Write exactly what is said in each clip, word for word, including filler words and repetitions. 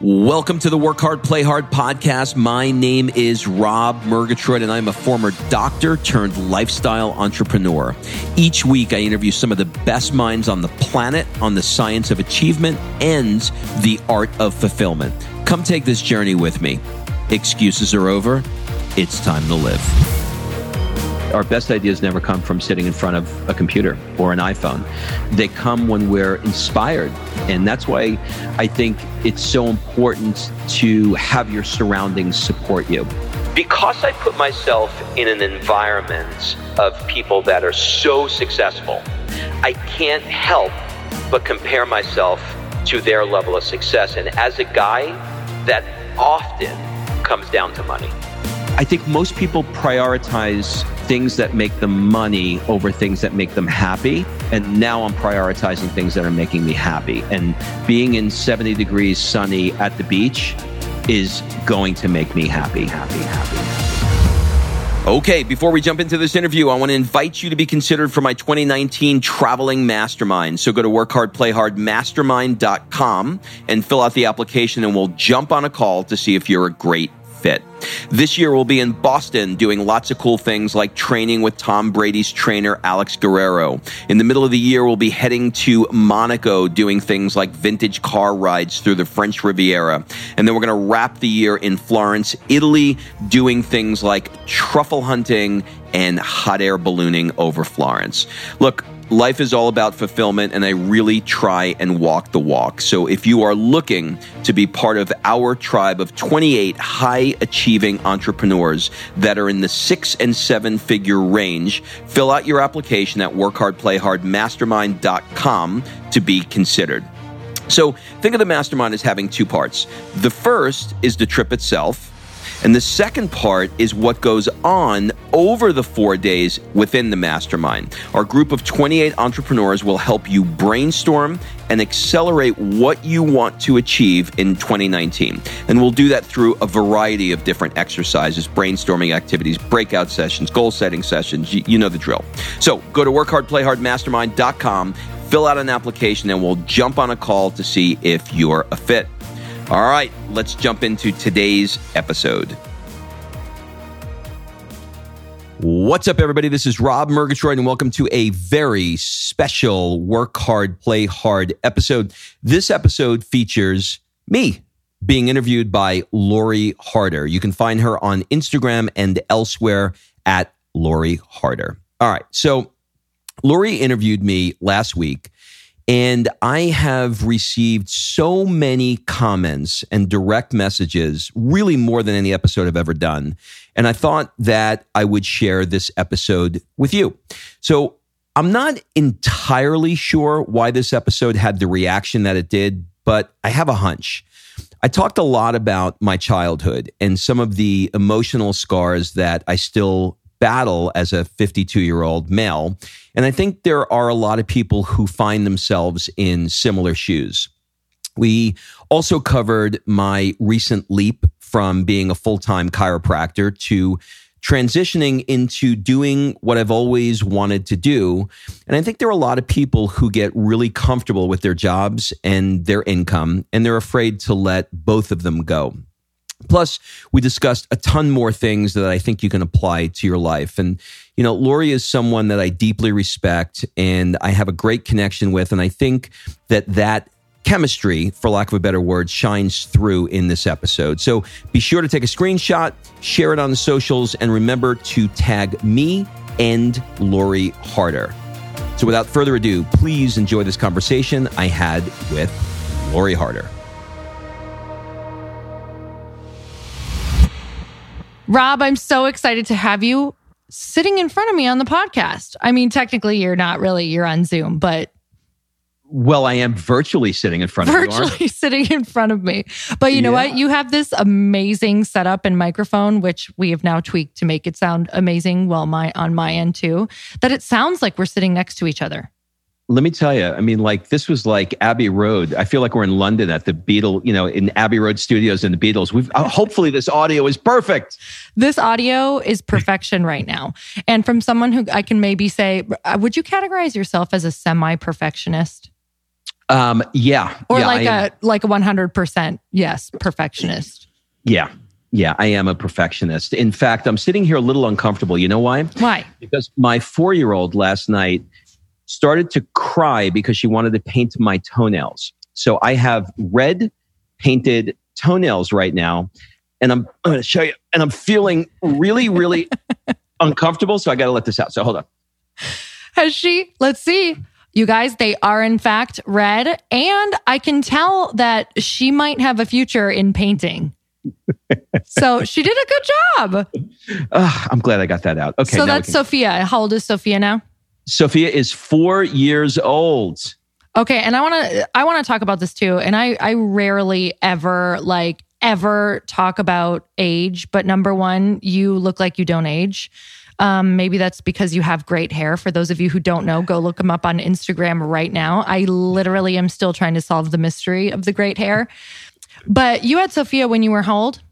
Welcome to the Work Hard, Play Hard podcast. My name is Rob Murgatroyd, and I'm a former doctor turned lifestyle entrepreneur. Each week, I interview some of the best minds on the planet on the science of achievement and the art of fulfillment. Come take this journey with me. Excuses are over. It's time to live. Our best ideas never come from sitting in front of a computer or an iPhone. They come when we're inspired. And that's why I think it's so important to have your surroundings support you. Because I put myself in an environment of people that are so successful, I can't help but compare myself to their level of success. And as a guy, that often comes down to money. I think most people prioritize things that make them money over things that make them happy. And now I'm prioritizing things that are making me happy. And being in seventy degrees sunny at the beach is going to make me happy, happy, happy. Okay, before we jump into this interview, I want to invite you to be considered for my twenty nineteen Traveling Mastermind. So go to work hard play hard mastermind dot com and fill out the application, and we'll jump on a call to see if you're a great fit. This year, we'll be in Boston doing lots of cool things like training with Tom Brady's trainer, Alex Guerrero. In the middle of the year, we'll be heading to Monaco doing things like vintage car rides through the French Riviera. And then we're going to wrap the year in Florence, Italy, doing things like truffle hunting and hot air ballooning over Florence. Look, life is all about fulfillment, and I really try and walk the walk. So if you are looking to be part of our tribe of twenty-eight high-achieving entrepreneurs that are in the six- and seven-figure range, fill out your application at work hard play hard mastermind dot com to be considered. So think of the mastermind as having two parts. The first is the trip itself, and the second part is what goes on over the four days within the mastermind. Our group of twenty-eight entrepreneurs will help you brainstorm and accelerate what you want to achieve in twenty nineteen. And we'll do that through a variety of different exercises, brainstorming activities, breakout sessions, goal setting sessions. You know the drill. So go to work hard play hard mastermind dot com, fill out an application, and we'll jump on a call to see if you're a fit. All right, let's jump into today's episode. What's up, everybody? This is Rob Murgatroyd, and welcome to a very special Work Hard, Play Hard episode. This episode features me being interviewed by Lori Harder. You can find her on Instagram and elsewhere at Lori Harder. All right, so Lori interviewed me last week, and I have received so many comments and direct messages, really more than any episode I've ever done. And I thought that I would share this episode with you. So I'm not entirely sure why this episode had the reaction that it did, but I have a hunch. I talked a lot about my childhood and some of the emotional scars that I still battle as a fifty-two-year-old male. And I think there are a lot of people who find themselves in similar shoes. We also covered my recent leap from being a full-time chiropractor to transitioning into doing what I've always wanted to do. And I think there are a lot of people who get really comfortable with their jobs and their income, and they're afraid to let both of them go. Plus, we discussed a ton more things that I think you can apply to your life. And, you know, Lori is someone that I deeply respect and I have a great connection with. And I think that that chemistry, for lack of a better word, shines through in this episode. So be sure to take a screenshot, share it on the socials, and remember to tag me and Lori Harder. So without further ado, please enjoy this conversation I had with Lori Harder. Rob, I'm so excited to have you sitting in front of me on the podcast. I mean, technically, you're not really, you're on Zoom, but... Well, I am virtually sitting in front of you. Virtually sitting in front of me. But you know yeah. what? You have this amazing setup and microphone, which we have now tweaked to make it sound amazing, well, my on my end too, that it sounds like we're sitting next to each other. Let me tell you, I mean, like, this was like Abbey Road. I feel like we're in London at the Beatles, you know, in Abbey Road Studios and the Beatles. We've uh, hopefully this audio is perfect. This audio is perfection right now. And from someone who I can maybe say, would you categorize yourself as a semi-perfectionist? Um, yeah. Or yeah, like a like a one hundred percent yes, perfectionist. Yeah. Yeah, I am a perfectionist. In fact, I'm sitting here a little uncomfortable. You know why? Why? Because my four-year-old last night started to cry because she wanted to paint my toenails. So I have red painted toenails right now. And I'm, I'm going to show you. And I'm feeling really, really uncomfortable. So I got to let this out. So hold on. Has she? Let's see. You guys, they are in fact red. And I can tell that she might have a future in painting. So she did a good job. Uh, I'm glad I got that out. Okay. So that's can... Sophia. How old is Sophia now? Sophia is four years old. Okay. And I want to, I want to talk about this too. And I, I rarely ever like ever talk about age, but number one, you look like you don't age. Um, maybe that's because you have great hair. For those of you who don't know, go look them up on Instagram right now. I literally am still trying to solve the mystery of the great hair. But you had Sophia when you were how old?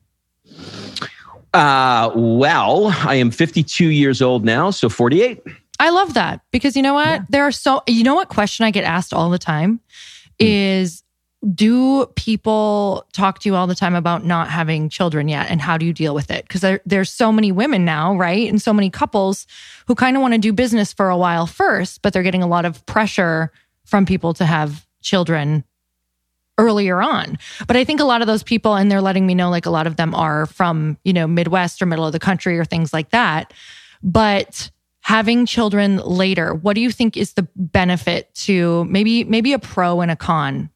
Uh, well, I am fifty-two years old now, so forty-eight. I love that because you know what? Yeah. There are so, you know what question I get asked all the time is, do people talk to you all the time about not having children yet and how do you deal with it? Because there, there's so many women now, right? And so many couples who kind of want to do business for a while first, but they're getting a lot of pressure from people to have children earlier on. But I think a lot of those people, and they're letting me know like a lot of them are from, you know, Midwest or middle of the country or things like that. But having children later, what do you think is the benefit to maybe, maybe a pro and a con?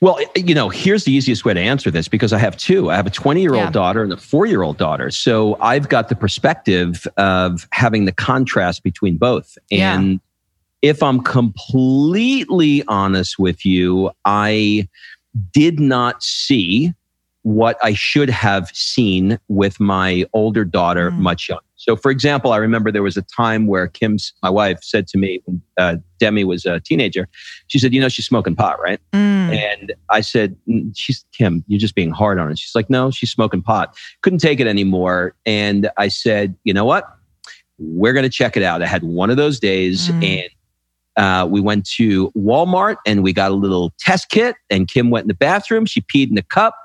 Well, you know, here's the easiest way to answer this because I have two. I have a twenty-year-old yeah. daughter and a four-year-old daughter. So I've got the perspective of having the contrast between both. And yeah. if I'm completely honest with you, I did not see what I should have seen with my older daughter mm. much younger. So for example, I remember there was a time where Kim's, my wife, said to me, when uh, Demi was a teenager, she said, you know, she's smoking pot, right? Mm. And I said, she's Kim, you're just being hard on her. She's like, no, she's smoking pot. Couldn't take it anymore. And I said, you know what? We're going to check it out. I had one of those days mm. and Uh, we went to Walmart and we got a little test kit and Kim went in the bathroom. She peed in the cup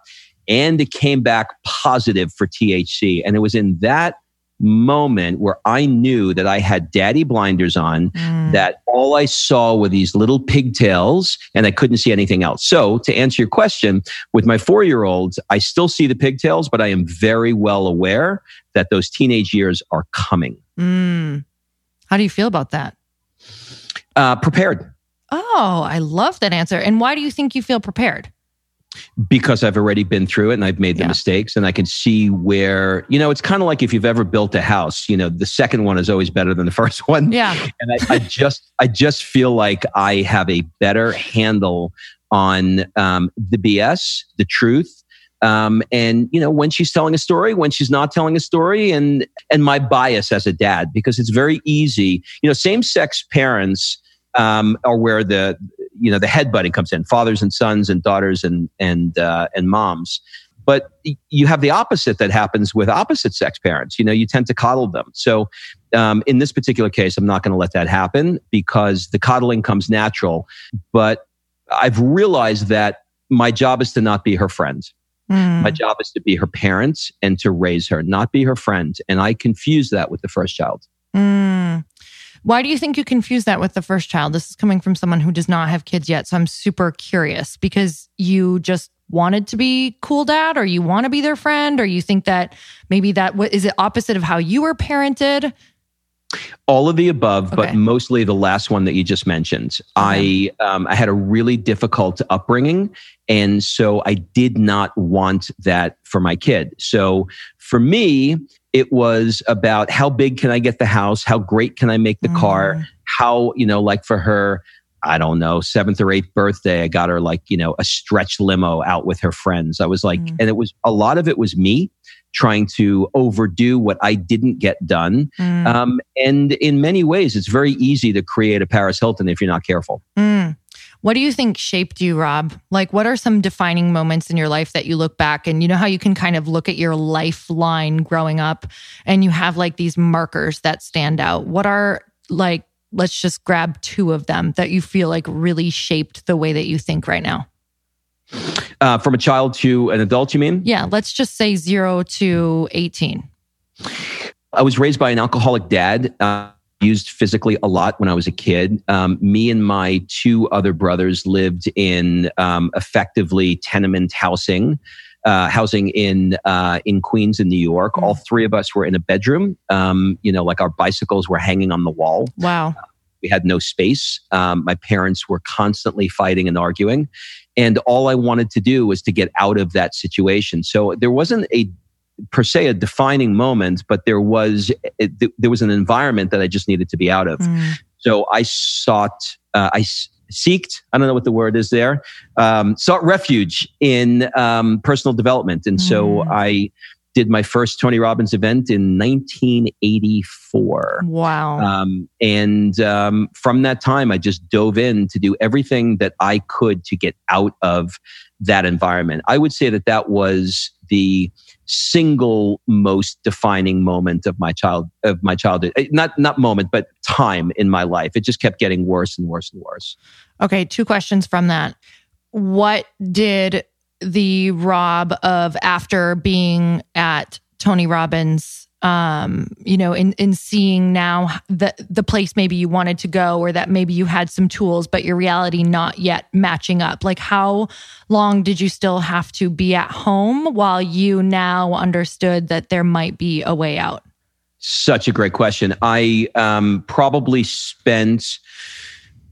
and it came back positive for T H C. And it was in that moment where I knew that I had daddy blinders on, mm. that all I saw were these little pigtails and I couldn't see anything else. So to answer your question, with my four-year-old, I still see the pigtails, but I am very well aware that those teenage years are coming. Mm. How do you feel about that? Uh, prepared. Oh, I love that answer. And why do you think you feel prepared? Because I've already been through it and I've made the yeah. mistakes and I can see where, you know, it's kind of like if you've ever built a house, you know, the second one is always better than the first one. Yeah. And I, I just, I just feel like I have a better handle on um, the B S, the truth. Um, and you know, when she's telling a story, when she's not telling a story, and, and my bias as a dad, because it's very easy, you know, same sex parents, um, are where the, you know, the headbutting comes in, fathers and sons and daughters and, and, uh, and moms. But you have the opposite that happens with opposite sex parents. You know, you tend to coddle them. So um, in this particular case, I'm not going to let that happen because the coddling comes natural. But I've realized that my job is to not be her friend. Mm. My job is to be her parents and to raise her, not be her friend. And I confuse that with the first child. Mm. Why do you think you confuse that with the first child? This is coming from someone who does not have kids yet. So I'm super curious because you just wanted to be cool dad or you want to be their friend or you think that maybe that w- is it opposite of how you were parented? All of the above, okay. but mostly the last one that you just mentioned. Okay. I um, I had a really difficult upbringing, and so I did not want that for my kid. So for me, it was about how big can I get the house? How great can I make the mm. car? How, you know, like for her, I don't know, seventh or eighth birthday, I got her like, you know, a stretch limo out with her friends. I was like, mm. and it was, a lot of it was me trying to overdo what I didn't get done. Mm. Um, and in many ways, it's very easy to create a Paris Hilton if you're not careful. Mm. What do you think shaped you, Rob? Like, what are some defining moments in your life that you look back and you know how you can kind of look at your lifeline growing up and you have like these markers that stand out? What are like let's just grab two of them that you feel like really shaped the way that you think right now? Uh, from a child to an adult, you mean? Yeah, let's just say zero to eighteen. I was raised by an alcoholic dad, uh, used physically a lot when I was a kid. Um, me and my two other brothers lived in um, effectively tenement housing, uh, housing in uh, in Queens in New York. All three of us were in a bedroom. Um, you know, like our bicycles were hanging on the wall. Wow. Uh, we had no space. Um, my parents were constantly fighting and arguing. And all I wanted to do was to get out of that situation. So there wasn't a per se a defining moment, but there was it, there was an environment that I just needed to be out of. Mm. So I sought, uh, I seeked, I don't know what the word is there, um, sought refuge in um, personal development. And mm. so I did my first Tony Robbins event in nineteen eighty-four. Wow. Um, and um, from that time, I just dove in to do everything that I could to get out of that environment. I would say that that was the single most defining moment of my child of my childhood. Not not moment, but time in my life. It just kept getting worse and worse and worse. Okay, two questions from that. What did the Rob of after being at Tony Robbins, um, you know, in, in seeing now the, the place maybe you wanted to go, or that maybe you had some tools, but your reality not yet matching up? Like, how long did you still have to be at home while you now understood that there might be a way out? Such a great question. I um, probably spent...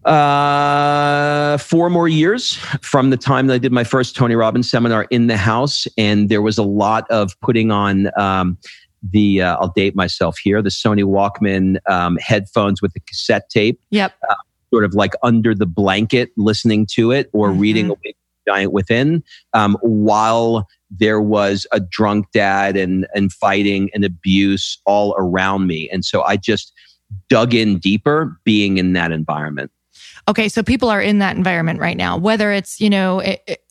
Uh, four more years from the time that I did my first Tony Robbins seminar in the house. And there was a lot of putting on um, the, uh, I'll date myself here, the Sony Walkman um, headphones with the cassette tape. Yep. Uh, sort of like under the blanket, listening to it or mm-hmm. reading Awake the Giant Within um, while there was a drunk dad and, and fighting and abuse all around me. And so I just dug in deeper being in that environment. Okay, so people are in that environment right now, whether it's, you know,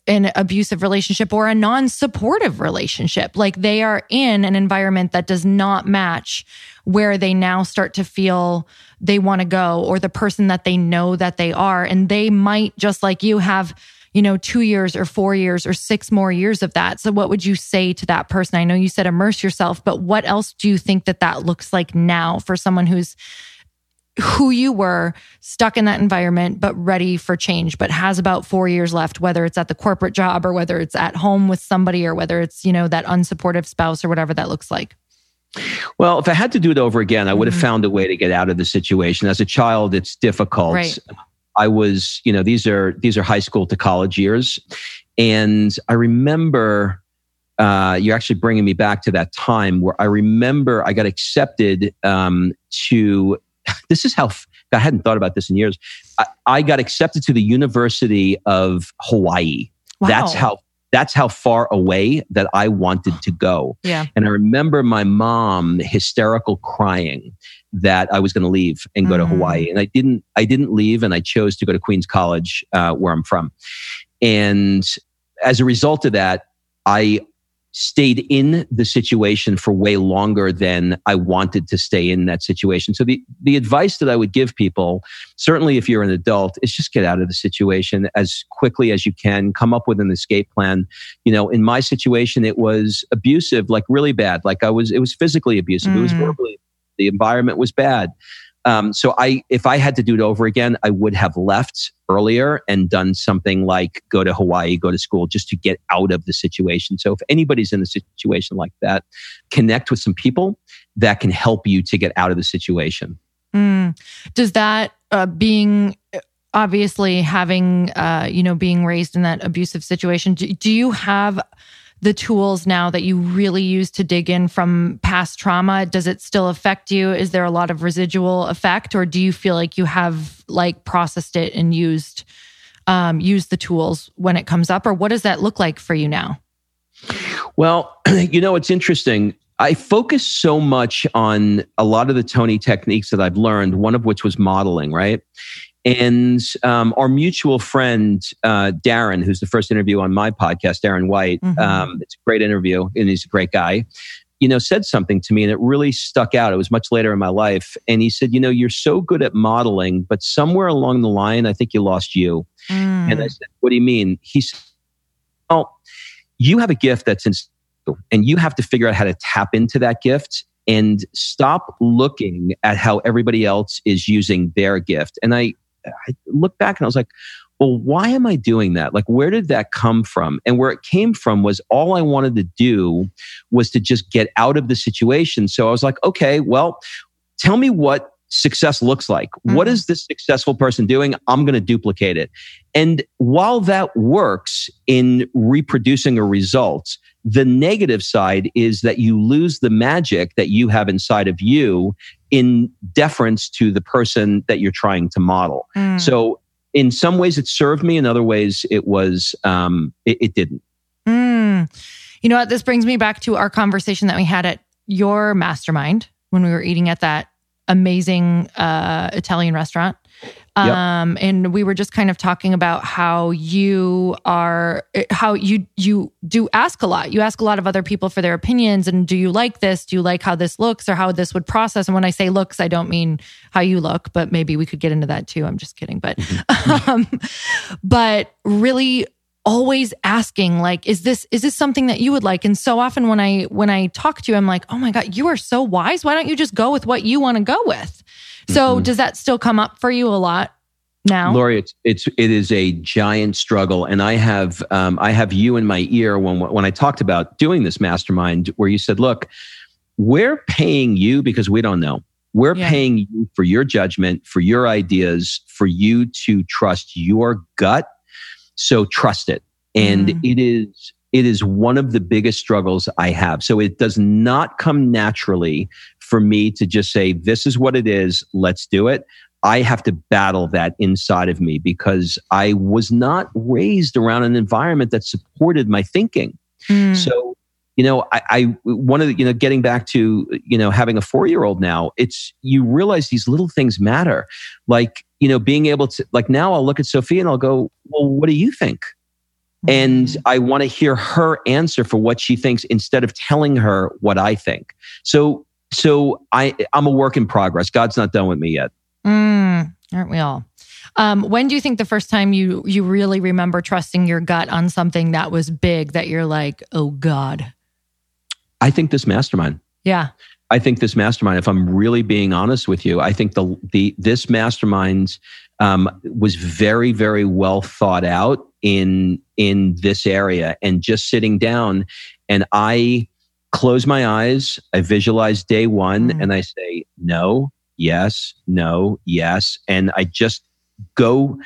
an abusive relationship or a non-supportive relationship. Like, they are in an environment that does not match where they now start to feel they want to go, or the person that they know that they are. And they might, just like you, have, you know, two years or four years or six more years of that. So what would you say to that person? I know you said immerse yourself, but what else do you think that that looks like now for someone who's who you were, stuck in that environment, but ready for change, but has about four years left, whether it's at the corporate job or whether it's at home with somebody or whether it's, you know, that unsupportive spouse or whatever that looks like? Well, if I had to do it over again, I would have mm-hmm. found a way to get out of the situation. As a child, it's difficult. Right. I was, you know, these are, these are high school to college years. And I remember... Uh, you're actually bringing me back to that time where I remember I got accepted um, to... This is how, I hadn't thought about this in years. I, I got accepted to the University of Hawaii. Wow. That's how that's how far away that I wanted to go. Yeah. And I remember my mom hysterical crying that I was going to leave and go mm-hmm. to Hawaii. And I didn't, I didn't leave, and I chose to go to Queens College, uh, where I'm from. And as a result of that, I stayed in the situation for way longer than I wanted to stay in that situation. So the, the advice that I would give people, certainly if you're an adult, is just get out of the situation as quickly as you can, come up with an escape plan. You know, in my situation, it was abusive, like really bad. Like I was, it was physically abusive. Mm. It was verbally, the environment was bad. Um, so I, if I had to do it over again, I would have left earlier and done something like go to Hawaii, go to school, just to get out of the situation. So if anybody's in a situation like that, connect with some people that can help you to get out of the situation. Mm. Does that uh, being obviously having uh, you know being raised in that abusive situation? Do, do you have the tools now that you really use to dig in from past trauma? Does it still affect you? Is there a lot of residual effect, or do you feel like you have like processed it and used um, used the tools when it comes up? Or what does that look like for you now? Well, you know, it's interesting. I focus so much on a lot of the Tony techniques that I've learned, one of which was modeling, right? And um, our mutual friend, uh, Darren, who's the first interview on my podcast, Darren White, mm-hmm. um, it's a great interview and he's a great guy. you know, said something to me and it really stuck out. It was much later in my life. And he said, you know, you're so good at modeling, but somewhere along the line, I think you lost you. Mm. And I said, what do you mean? He said, oh, you have a gift that's in you, and you have to figure out how to tap into that gift and stop looking at how everybody else is using their gift. And I, I looked back and I was like, well, why am I doing that? Like, where did that come from? And where it came from was all I wanted to do was to just get out of the situation. So I was like, okay, well, tell me what success looks like. Mm-hmm. What is this successful person doing? I'm going to duplicate it. And while that works in reproducing a result, the negative side is that you lose the magic that you have inside of you in deference to the person that you're trying to model. Mm. So in some ways it served me. In other ways it was, um, it, it didn't. Mm. You know what? This brings me back to our conversation that we had at your mastermind when we were eating at that amazing uh, Italian restaurant. Um, yep. And we were just kind of talking about how you are, how you you do ask a lot. You ask a lot of other people for their opinions. And do you like this? Do you like how this looks or how this would process? And when I say looks, I don't mean how you look, but maybe we could get into that too. I'm just kidding. But, um, but really always asking like, is this, is this something that you would like? And so often when I, when I talk to you, I'm like, oh my God, you are so wise. Why don't you just go with what you want to go with? So mm-hmm. Does that still come up for you a lot now? Lori, it's, it's, it is a giant struggle. And I have, um, I have you in my ear when, when I talked about doing this mastermind where you said, look, we're paying you because we don't know. We're yeah. paying you for your judgment, for your ideas, for you to trust your gut. So trust it. And mm. it is, it is one of the biggest struggles I have. So it does not come naturally for me to just say, this is what it is. Let's do it. I have to battle that inside of me because I was not raised around an environment that supported my thinking. Mm. So, you know, I, I, one of the, you know, getting back to, you know, having a four-year-old now, it's, you realize these little things matter. Like, you know, being able to, like now I'll look at Sophie and I'll go, well, what do you think? And I want to hear her answer for what she thinks instead of telling her what I think. So, so I, I'm a work in progress. God's not done with me yet. Mm, aren't we all? Um, when do you think the first time you, you really remember trusting your gut on something that was big that you're like, oh God? I think this mastermind. Yeah. I think this mastermind, if I'm really being honest with you, I think the, the, this mastermind, um, was very, very well thought out in, in this area, and just sitting down and I close my eyes, I visualize day one mm. and I say, no, yes, no, yes. And I just go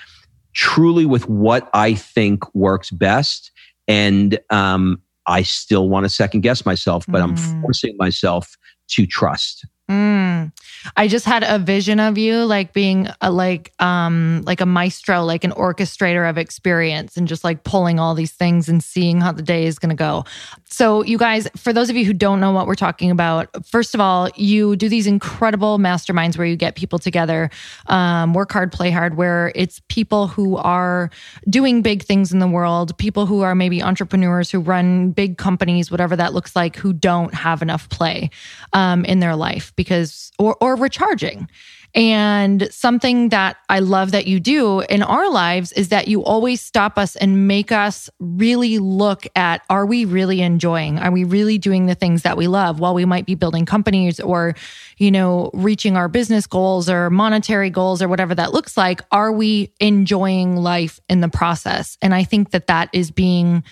truly with what I think works best. And, um, I still want to second guess myself, but mm. I'm forcing myself to trust. Mm. I just had a vision of you like being a, like, um, like a maestro, like an orchestrator of experience and just like pulling all these things and seeing how the day is going to go. So you guys, for those of you who don't know what we're talking about, first of all, you do these incredible masterminds where you get people together, um, work hard, play hard, where it's people who are doing big things in the world, people who are maybe entrepreneurs who run big companies, whatever that looks like, who don't have enough play, um, in their life. Because, or, or recharging. And something that I love that you do in our lives is that you always stop us and make us really look at, are we really enjoying? Are we really doing the things that we love? While we might be building companies or, you know, reaching our business goals or monetary goals or whatever that looks like, are we enjoying life in the process? And I think that that is being,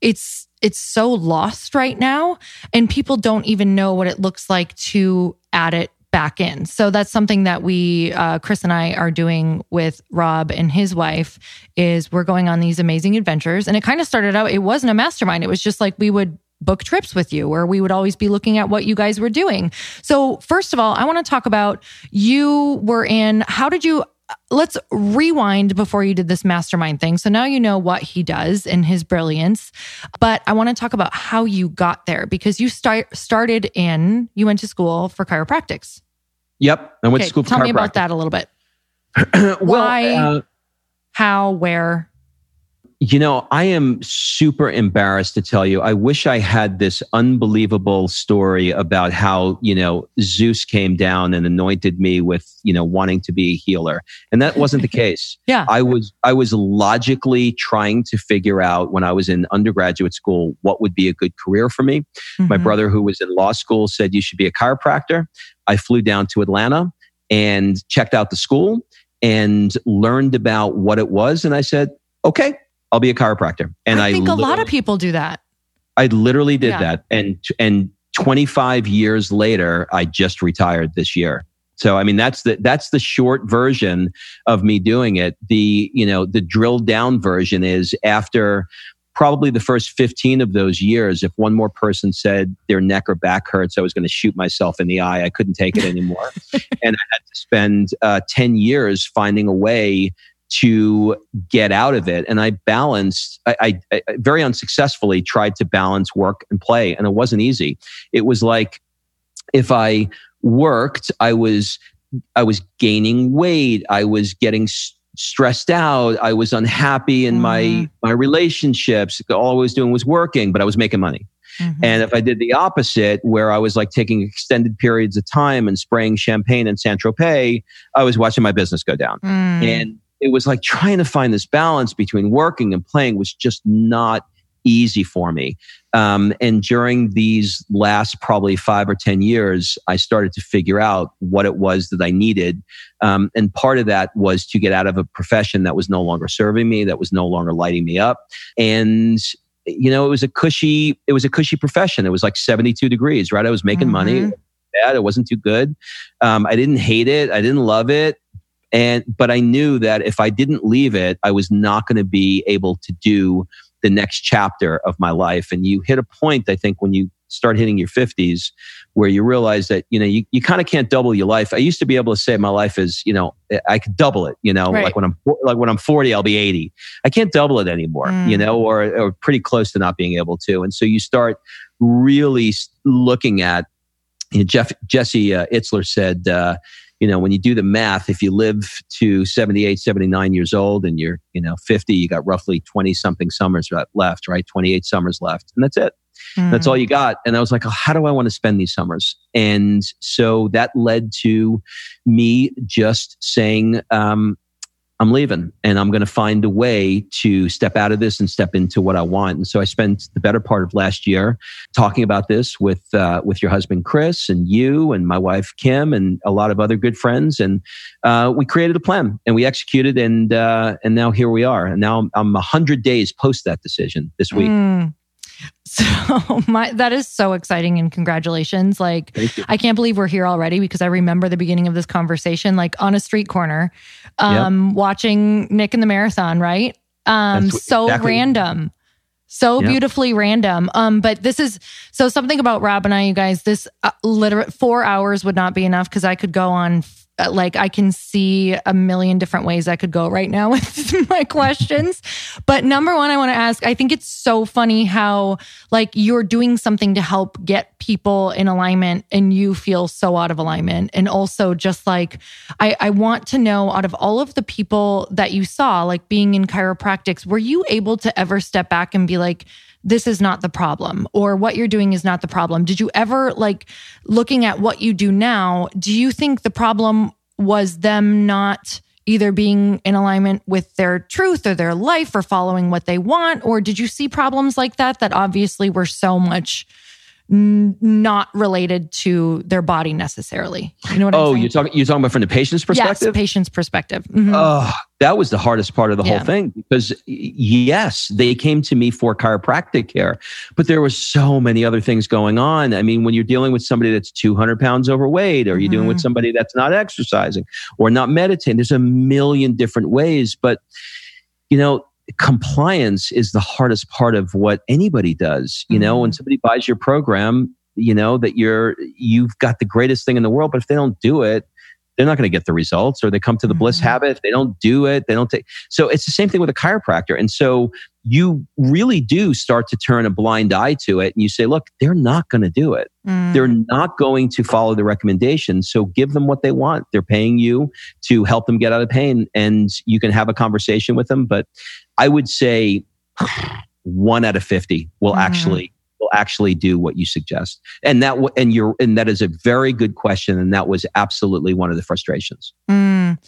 it's, it's so lost right now and people don't even know what it looks like to add it back in. So that's something that we, uh, Chris and I are doing with Rob and his wife is we're going on these amazing adventures. And it kind of started out, it wasn't a mastermind. It was just like we would book trips with you or we would always be looking at what you guys were doing. So first of all, I want to talk about you were in, how did you, let's rewind before you did this mastermind thing. So now you know what he does and his brilliance, but I want to talk about how you got there because you start, started in, you went to school for chiropractics. Yep. I went okay, to school for chiropractic. Tell me about that a little bit. Well, Why, uh, how, where? You know, I am super embarrassed to tell you. I wish I had this unbelievable story about how, you know, Zeus came down and anointed me with, you know, wanting to be a healer. And that wasn't the case. Yeah. I was I was logically trying to figure out when I was in undergraduate school what would be a good career for me. Mm-hmm. My brother, who was in law school, said you should be a chiropractor. I flew down to Atlanta and checked out the school and learned about what it was, and I said, "Okay, I'll be a chiropractor." And I think I a lot of people do that. I literally did yeah. that. And and twenty-five years later, I just retired this year. So I mean, that's the that's the short version of me doing it. The, you know, the drilled down version is after probably the first fifteen of those years, if one more person said their neck or back hurts, I was going to shoot myself in the eye. I couldn't take it anymore. And I had to spend uh, ten years finding a way to get out of it. And I balanced, I, I, I very unsuccessfully tried to balance work and play. And it wasn't easy. It was like, if I worked, I was, I was gaining weight. I was getting st- stressed out. I was unhappy in mm-hmm. my, my relationships. All I was doing was working, but I was making money. Mm-hmm. And if I did the opposite, where I was like taking extended periods of time and spraying champagne in Saint-Tropez, I was watching my business go down. Mm. And it was like trying to find this balance between working and playing was just not easy for me. Um, and during these last probably five or ten years, I started to figure out what it was that I needed. Um, and part of that was to get out of a profession that was no longer serving me, that was no longer lighting me up. And you know, it was a cushy, it was a cushy profession. It was like seventy-two degrees, right? I was making mm-hmm. money. It wasn't bad. It wasn't too good. Um, I didn't hate it. I didn't love it. And, but I knew that if I didn't leave it, I was not going to be able to do the next chapter of my life. And you hit a point, I think, when you start hitting your fifties, where you realize that, you know, you, you kind of can't double your life. I used to be able to say my life is, you know, I could double it, you know, right. like when I'm, like when I'm forty, I'll be eighty. I can't double it anymore, mm. you know, or, or pretty close to not being able to. And so you start really looking at, you know, Jeff, Jesse uh, Itzler said, uh, you know, when you do the math, if you live to seventy-eight, seventy-nine years old and you're, you know, fifty, you got roughly twenty something summers left, right? twenty-eight summers left. And that's it. Mm. That's all you got. And I was like, oh, how do I want to spend these summers? And so that led to me just saying, um, I'm leaving and I'm going to find a way to step out of this and step into what I want. And so I spent the better part of last year talking about this with uh, with your husband, Chris, and you and my wife, Kim, and a lot of other good friends. And uh, we created a plan and we executed, and uh, and now here we are. And now I'm one hundred days post that decision this week. Mm. So my, that is so exciting, and congratulations. Like, I can't believe we're here already, because I remember the beginning of this conversation, like on a street corner, um, yep. watching Nick in the Marathon, right? Um, what, so exactly. random, so yep. beautifully random. Um, but this is, so something about Rob and I, you guys, this uh, literate four hours would not be enough, because I could go on like I can see a million different ways I could go right now with my questions. But number one, I want to ask, I think it's so funny how like you're doing something to help get people in alignment and you feel so out of alignment. And also just like, I, I want to know, out of all of the people that you saw, like being in chiropractics, were you able to ever step back and be like, this is not the problem, or what you're doing is not the problem? Did you ever, like, looking at what you do now, do you think the problem was them not either being in alignment with their truth or their life or following what they want? Or did you see problems like that that obviously were so much n- not related to their body necessarily? You know what oh, I'm saying? You're talking, you're talking about from the patient's perspective? Yes, patient's perspective. Mm-hmm. Oh. That was the hardest part of the yeah. whole thing, because yes, they came to me for chiropractic care, but there were so many other things going on. I mean, when you're dealing with somebody that's two hundred pounds overweight, or you're mm-hmm. dealing with somebody that's not exercising or not meditating, there's a million different ways. But, you know, compliance is the hardest part of what anybody does. You mm-hmm. know, when somebody buys your program, you know, that you're, you've got the greatest thing in the world, but if they don't do it, they're not going to get the results, or they come to the mm-hmm. bliss habit. They don't do it. They don't take. So it's the same thing with a chiropractor. And so you really do start to turn a blind eye to it. And you say, look, they're not going to do it. Mm. They're not going to follow the recommendations. So give them what they want. They're paying you to help them get out of pain, and you can have a conversation with them. But I would say one out of fifty will mm-hmm. actually will actually do what you suggest. And that and you're and that is a very good question. And that was absolutely one of the frustrations. Mm.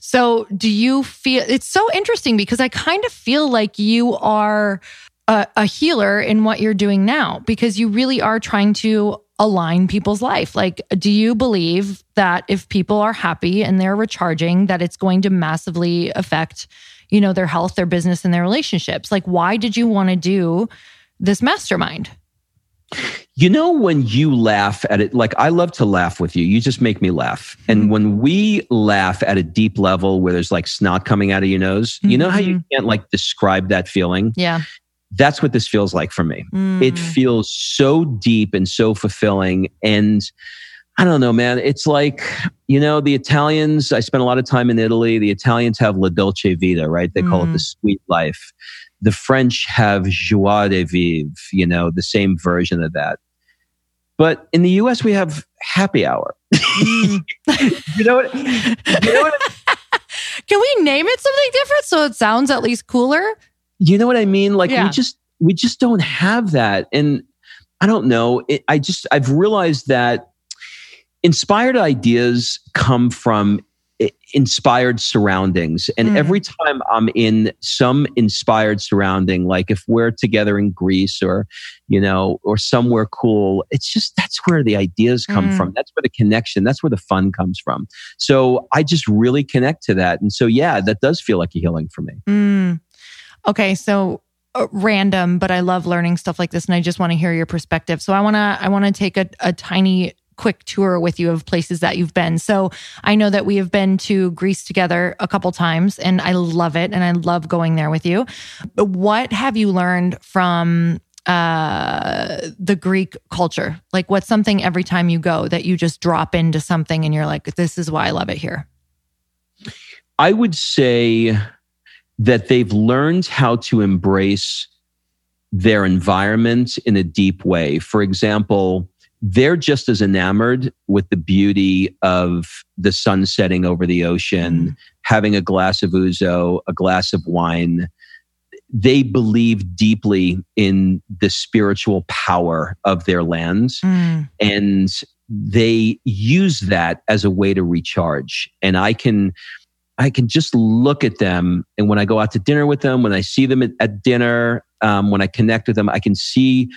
So do you feel? It's so interesting because I kind of feel like you are a, a healer in what you're doing now, because you really are trying to align people's life. Like, do you believe that if people are happy and they're recharging, that it's going to massively affect, you know, their health, their business, and their relationships? Like, why did you want to do this mastermind? You know, when you laugh at it, like I love to laugh with you. You just make me laugh. And when we laugh at a deep level where there's like snot coming out of your nose, mm-hmm. you know how you can't like describe that feeling? Yeah. That's what this feels like for me. Mm. It feels so deep and so fulfilling. And I don't know, man, it's like, you know, the Italians, I spent a lot of time in Italy. The Italians have la dolce vita, right? They mm. call it the sweet life. The French have joie de vivre, you know, the same version of that. But in the U S, we have happy hour. Mm. you know what? You know what Can we name it something different so it sounds at least cooler? You know what I mean? Like yeah. we just we just don't have that. And I don't know. It, I just I've realized that inspired ideas come from inspired surroundings. And mm. every time I'm in some inspired surrounding, like if we're together in Greece or, you know, or somewhere cool, it's just, that's where the ideas come mm. from. That's where the connection, that's where the fun comes from. So I just really connect to that. And so, yeah, that does feel like a healing for me. Mm. Okay, so uh, random, but I love learning stuff like this, and I just want to hear your perspective. So I wanna, I wanna take a, a tiny, quick tour with you of places that you've been. So I know that we have been to Greece together a couple times, and I love it, and I love going there with you. But what have you learned from uh, the Greek culture? Like, what's something every time you go that you just drop into something, and you're like, "This is why I love it here." I would say that they've learned how to embrace their environment in a deep way. For example, they're just as enamored with the beauty of the sun setting over the ocean, mm. having a glass of ouzo, a glass of wine. They believe deeply in the spiritual power of their lands. Mm. And they use that as a way to recharge. And I can... I can just look at them, and when I go out to dinner with them, when I see them at, at dinner, um, when I connect with them, I can see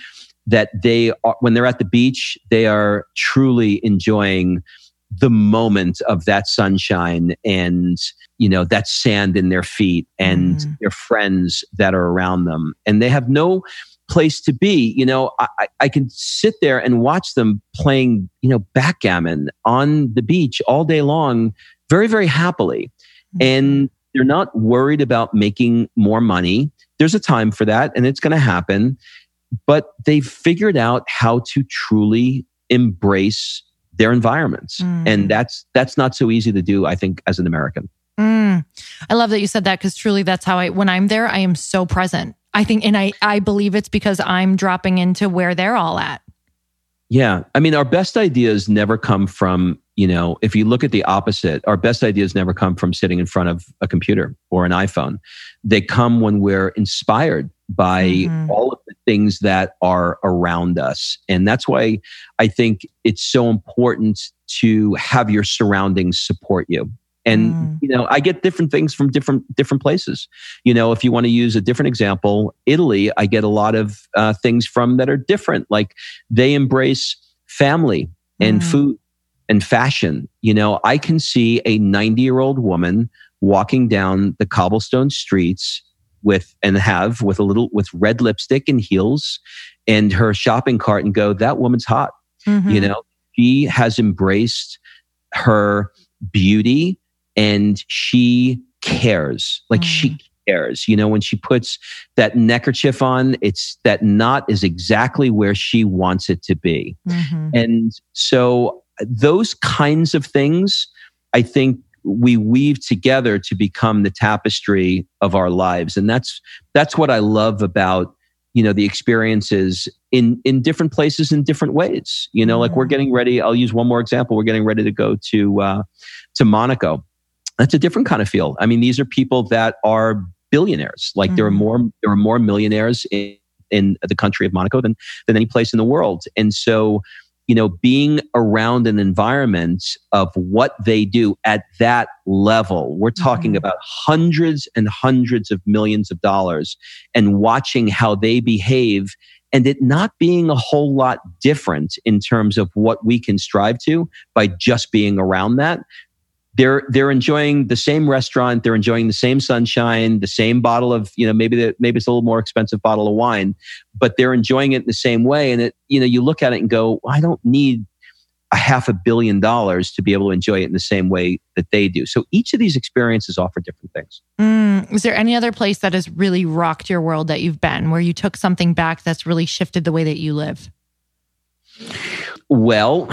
that they are, when they're at the beach, they are truly enjoying the moment of that sunshine and, you know, that sand in their feet and mm. their friends that are around them. And they have no place to be. You know, I, I can sit there and watch them playing, you know, backgammon on the beach all day long, very, very happily. And they're not worried about making more money. There's a time for that, and it's going to happen. But they've figured out how to truly embrace their environments. Mm. And that's that's not so easy to do, I think, as an American. Mm. I love that you said that, because truly that's how I, when I'm there, I am so present. I think, and I, I believe it's because I'm dropping into where they're all at. Yeah. I mean, our best ideas never come from, you know, if you look at the opposite, our best ideas never come from sitting in front of a computer or an iPhone. They come when we're inspired by mm-hmm. all of the things that are around us. And that's why I think it's so important to have your surroundings support you. And, mm. you know, I get different things from different different places. You know, if you want to use a different example, Italy, I get a lot of uh, things from that are different. Like, they embrace family and mm. food and fashion. You know, I can see a ninety-year-old woman walking down the cobblestone streets with, and have with a little, with red lipstick and heels and her shopping cart, and go, that woman's hot. Mm-hmm. You know, she has embraced her beauty. And she cares, like mm. she cares. You know, when she puts that neckerchief on, it's that knot is exactly where she wants it to be. Mm-hmm. And so those kinds of things, I think we weave together to become the tapestry of our lives. And that's that's what I love about, you know, the experiences in, in different places in different ways. You know, like mm. we're getting ready. I'll use one more example. We're getting ready to go to uh, to Monaco. That's a different kind of feel. I mean, these are people that are billionaires. Like mm-hmm. there are more there are more millionaires in, in the country of Monaco than than any place in the world. And so, you know, being around an environment of what they do at that level, we're talking mm-hmm. about hundreds and hundreds of millions of dollars, and watching how they behave and it not being a whole lot different in terms of what we can strive to by just being around that. They're they're enjoying the same restaurant, they're enjoying the same sunshine, the same bottle of, you know, maybe the, maybe it's a little more expensive bottle of wine, but they're enjoying it in the same way. And it, you know, you look at it and go, I don't need a half a billion dollars to be able to enjoy it in the same way that they do. So each of these experiences offer different things. Mm, is there any other place that has really rocked your world that you've been, where you took something back that's really shifted the way that you live? Well,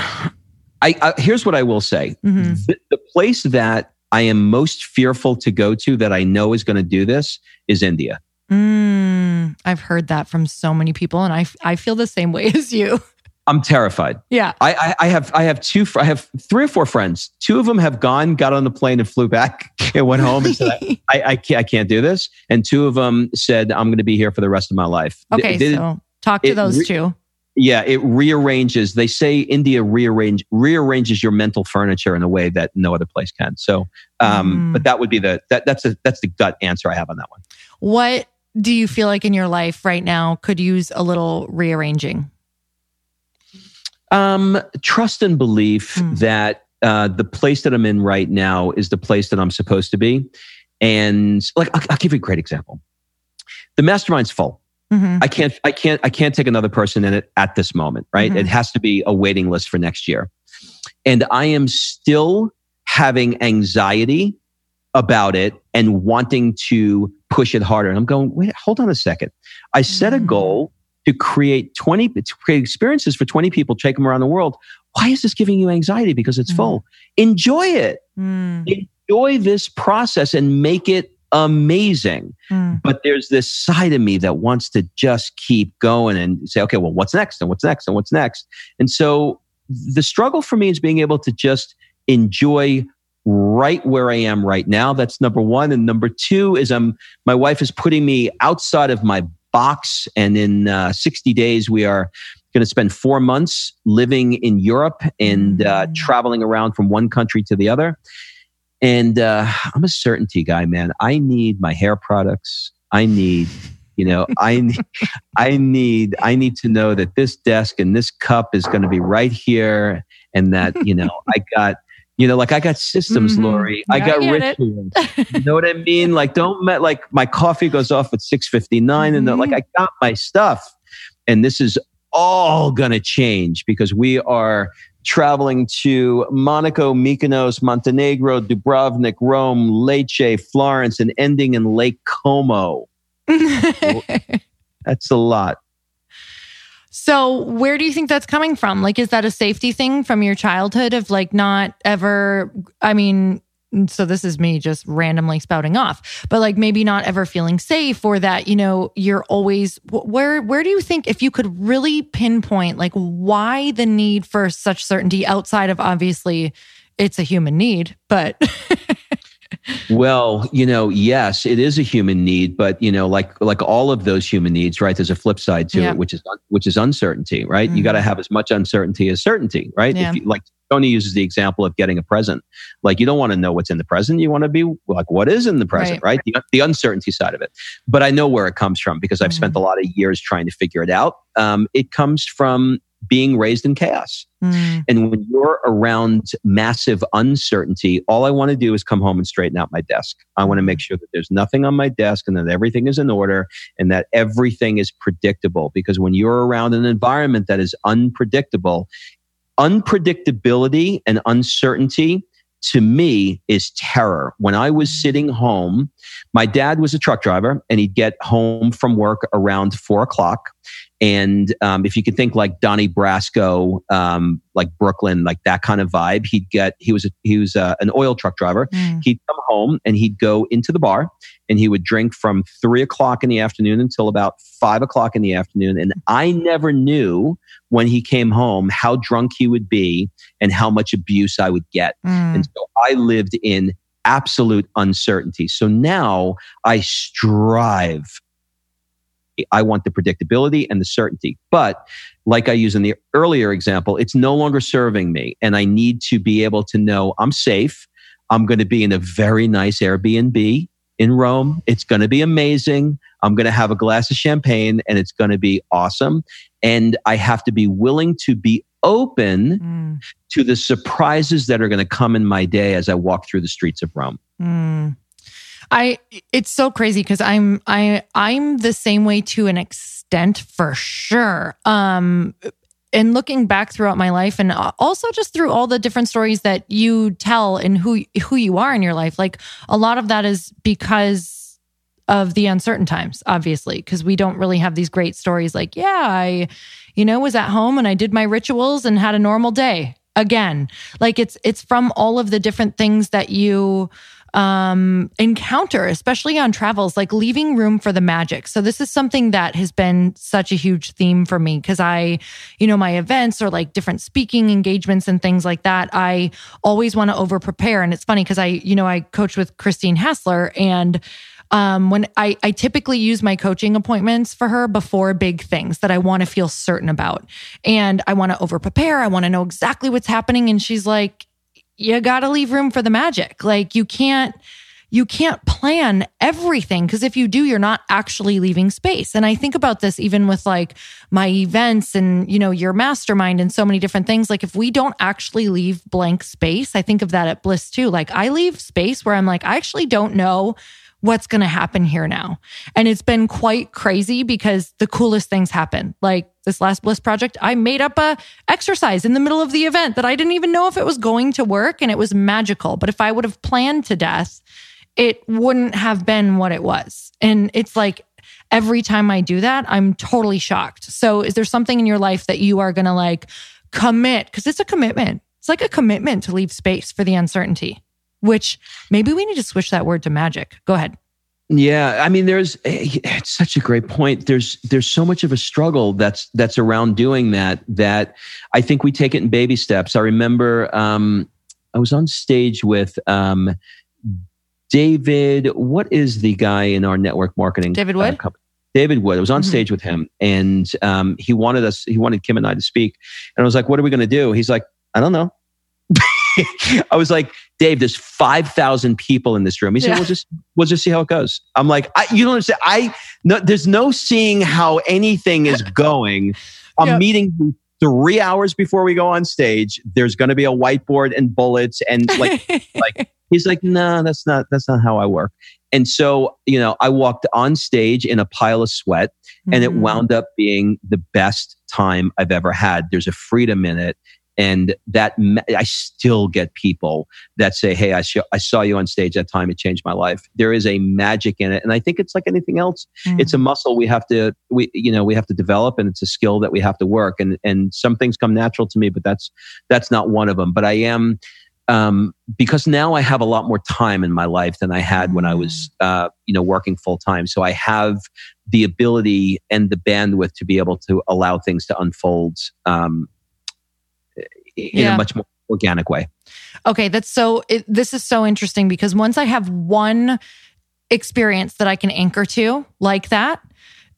I, I, here's what I will say. Mm-hmm. The, the place that I am most fearful to go to that I know is going to do this is India. Mm, I've heard that from so many people, and I, I feel the same way as you. I'm terrified. Yeah. I, I, I have I have two I have three or four friends. Two of them have gone, got on the plane and flew back and went home and said, I, I, can't, I can't do this. And two of them said, I'm going to be here for the rest of my life. Okay, they, so talk to it, those re- two. Yeah, it rearranges. They say India rearrange rearranges your mental furniture in a way that no other place can. So, um, mm. but that would be the that that's a, that's the gut answer I have on that one. What do you feel like in your life right now could use a little rearranging? Um, trust and belief mm. that uh, the place that I'm in right now is the place that I'm supposed to be. And like, I'll, I'll give you a great example. The mastermind's full. Mm-hmm. I can't, I can't, I can't take another person in it at this moment, right? Mm-hmm. It has to be a waiting list for next year. And I am still having anxiety about it and wanting to push it harder. And I'm going, wait, hold on a second. I mm-hmm. set a goal to create twenty, to create experiences for twenty people, take them around the world. Why is this giving you anxiety? Because it's mm-hmm. full. Enjoy it. Mm-hmm. Enjoy this process and make it amazing. Mm. But there's this side of me that wants to just keep going and say, okay, well, what's next? And what's next? And what's next? And so the struggle for me is being able to just enjoy right where I am right now. That's number one. And number two is I'm, my wife is putting me outside of my box. And in uh, sixty days, we are going to spend four months living in Europe and uh, traveling around from one country to the other. And uh, I'm a certainty guy, man. I need my hair products. I need, you know, I need, I need, I need to know that this desk and this cup is going to be right here, and that, you know, I got, you know, like I got systems, mm-hmm. Lori. Yeah, I got rituals. You know what I mean? Like, don't met, like my coffee goes off at six fifty-nine, mm-hmm. and like I got my stuff, and this is all going to change because we are traveling to Monaco, Mykonos, Montenegro, Dubrovnik, Rome, Lecce, Florence, and ending in Lake Como. That's a lot. So where do you think that's coming from? Like, is that a safety thing from your childhood of like not ever, I mean, so this is me just randomly spouting off, but like maybe not ever feeling safe, or that, you know, you're always, where, where do you think, if you could really pinpoint like why the need for such certainty outside of, obviously it's a human need, but. Well, you know, yes, it is a human need, but you know, like, like all of those human needs, right? There's a flip side to yeah. it, which is, which is uncertainty, right? Mm-hmm. You got to have as much uncertainty as certainty, right? Yeah. If you, like, Tony uses the example of getting a present. Like, you don't want to know what's in the present. You want to be like, what is in the present, right? right? The, the uncertainty side of it. But I know where it comes from because I've mm-hmm. spent a lot of years trying to figure it out. Um, it comes from being raised in chaos. Mm. And when you're around massive uncertainty, all I want to do is come home and straighten out my desk. I want to make sure that there's nothing on my desk and that everything is in order and that everything is predictable. Because when you're around an environment that is unpredictable, unpredictability and uncertainty to me is terror. When I was sitting home, my dad was a truck driver and he'd get home from work around four o'clock. And um, if you could think like Donnie Brasco, um, like Brooklyn, like that kind of vibe, he'd get, he was, a, he was a, an oil truck driver. Mm. He'd come home and he'd go into the bar and he would drink from three o'clock in the afternoon until about five o'clock in the afternoon. And I never knew when he came home how drunk he would be and how much abuse I would get. Mm. And so I lived in absolute uncertainty. So now I strive. I want the predictability and the certainty. But like I used in the earlier example, it's no longer serving me. And I need to be able to know I'm safe. I'm going to be in a very nice Airbnb in Rome. It's going to be amazing. I'm going to have a glass of champagne and it's going to be awesome. And I have to be willing to be open mm. to the surprises that are going to come in my day as I walk through the streets of Rome. Mm. I it's so crazy because I'm I I'm the same way to an extent for sure. Um, and looking back throughout my life, and also just through all the different stories that you tell and who who you are in your life, like a lot of that is because of the uncertain times, obviously, because we don't really have these great stories like, yeah, I, you know, was at home and I did my rituals and had a normal day again. Like it's it's from all of the different things that you um, encounter, especially on travels, like leaving room for the magic. So this is something that has been such a huge theme for me because I, you know, my events or like different speaking engagements and things like that, I always want to over prepare. And it's funny because I, you know, I coach with Christine Hassler, and Um, when I, I typically use my coaching appointments for her before big things that I want to feel certain about. And I want to over-prepare. I want to know exactly what's happening. And she's like, you got to leave room for the magic. Like you can't, you can't plan everything. Cause if you do, you're not actually leaving space. And I think about this even with like my events and, you know, your mastermind and so many different things. Like if we don't actually leave blank space, I think of that at Bliss too. Like I leave space where I'm like, I actually don't know what's going to happen here now. And it's been quite crazy because the coolest things happen. Like this last Bliss project, I made up a exercise in the middle of the event that I didn't even know if it was going to work, and it was magical. But if I would have planned to death, it wouldn't have been what it was. And it's like every time I do that, I'm totally shocked. So is there something in your life that you are going to like commit? Because it's a commitment. It's like a commitment to leave space for the uncertainty. Which maybe we need to switch that word to magic. Go ahead. Yeah, I mean, there's it's such a great point. There's there's so much of a struggle that's that's around doing that that I think we take it in baby steps. I remember um, I was on stage with um, David. What is the guy in our network marketing? David Wood. Uh, company? David Wood. I was on mm-hmm. stage with him, and um, he wanted us. He wanted Kim and I to speak, and I was like, "What are we going to do?" He's like, "I don't know." I was like, Dave, there's five thousand people in this room. He said, yeah. we'll just we'll just see how it goes. I'm like, I, you don't understand. I, no, there's no seeing how anything is going. I'm yep. meeting three hours before we go on stage. There's going to be a whiteboard and bullets. And like, like he's like, no, nah, that's not that's not how I work. And so, you know, I walked on stage in a pile of sweat, mm-hmm. and it wound up being the best time I've ever had. There's a freedom in it. And that I still get people that say, "Hey, I, sh- I saw you on stage that time. It changed my life." There is a magic in it, and I think it's like anything else. Mm. It's a muscle we have to, we you know, we have to develop, and it's a skill that we have to work. And and some things come natural to me, but that's that's not one of them. But I am um, because now I have a lot more time in my life than I had mm. when I was uh, you know working full time. So I have the ability and the bandwidth to be able to allow things to unfold. Um, in yeah. a much more organic way. Okay, that's so, it, this is so interesting because once I have one experience that I can anchor to like that,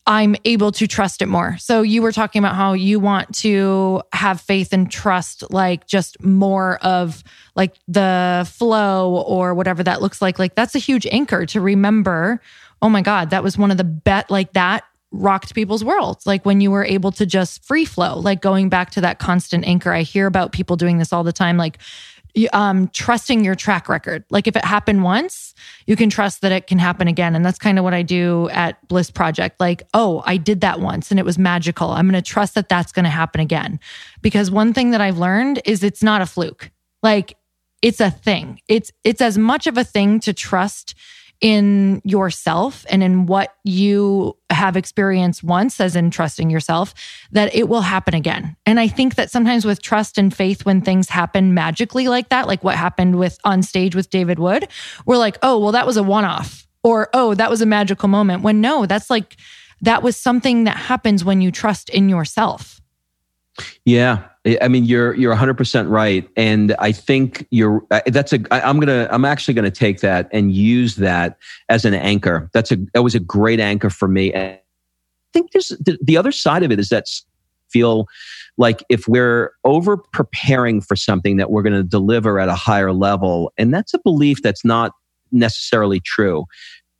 I'm able to trust it more. So you were talking about how you want to have faith and trust like just more of like the flow or whatever that looks like. Like that's a huge anchor to remember, oh my God, that was one of the bet like that rocked people's worlds. Like when you were able to just free flow, like going back to that constant anchor. I hear about people doing this all the time, like um, trusting your track record. Like if it happened once, you can trust that it can happen again. And that's kind of what I do at Bliss Project. Like, oh, I did that once and it was magical. I'm going to trust that that's going to happen again. Because one thing that I've learned is it's not a fluke. Like it's a thing. It's, it's as much of a thing to trust in yourself and in what you have experienced once as in trusting yourself, that it will happen again. And I think that sometimes with trust and faith, when things happen magically like that, like what happened with on stage with David Wood, we're like, oh, well, that was a one-off, or, oh, that was a magical moment. When no, that's like, that was something that happens when you trust in yourself. Yeah. I mean, you're, you're a hundred percent right. And I think you're, that's a, I, I'm going to, I'm actually going to take that and use that as an anchor. That's a, that was a great anchor for me. And I think there's the, the other side of it is that feel like if we're over preparing for something that we're going to deliver at a higher level, and that's a belief that's not necessarily true.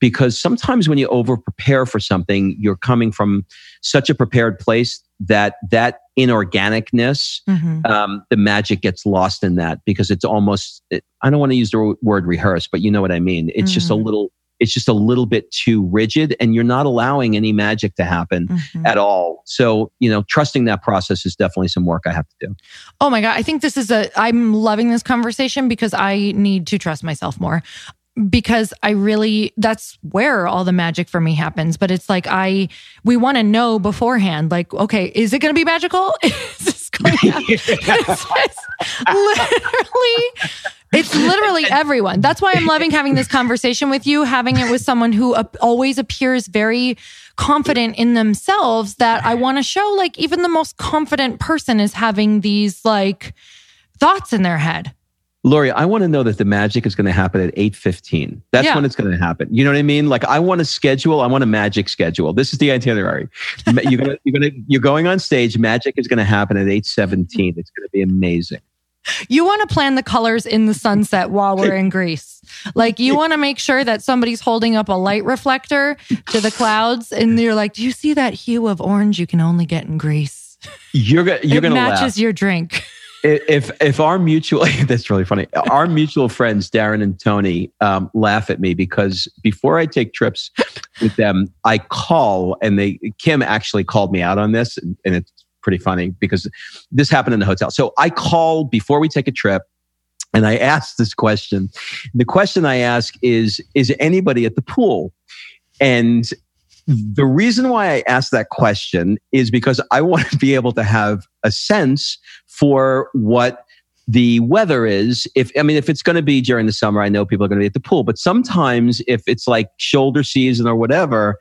Because sometimes when you over prepare for something, you're coming from such a prepared place that that inorganicness, mm-hmm. um, the magic gets lost in that because it's almost, it, I don't want to use the word rehearse, but you know what I mean. It's mm-hmm. just a little, it's just a little bit too rigid and you're not allowing any magic to happen mm-hmm. at all. So, you know, trusting that process is definitely some work I have to do. Oh my God. I think this is a, I'm loving this conversation because I need to trust myself more. Because I really, that's where all the magic for me happens. But it's like, I, we want to know beforehand, like, okay, is it going to be magical? Is this going to happen? It's, it's literally, it's literally everyone. That's why I'm loving having this conversation with you, having it with someone who always appears very confident in themselves, that I want to show, like, even the most confident person is having these like thoughts in their head. Lori, I want to know that the magic is going to happen at eight fifteen. That's yeah. when it's going to happen. You know what I mean? Like I want to schedule, I want a magic schedule. This is the itinerary. you're, gonna, you're, gonna, you're going on stage. Magic is going to happen at eight seventeen. It's going to be amazing. You want to plan the colors in the sunset while we're in Greece. Like you want to make sure that somebody's holding up a light reflector to the clouds. And you're like, do you see that hue of orange you can only get in Greece? You're going to It matches laugh. Your drink. If if our mutual, that's really funny. Our mutual friends, Darren and Tony, um, laugh at me because before I take trips with them, I call and they, Kim actually called me out on this and, and it's pretty funny because this happened in the hotel. So I call before we take a trip and I ask this question. The question I ask is, is anybody at the pool? And the reason why I asked that question is because I want to be able to have a sense for what the weather is. If I mean, if it's going to be during the summer, I know people are going to be at the pool. But sometimes if it's like shoulder season or whatever,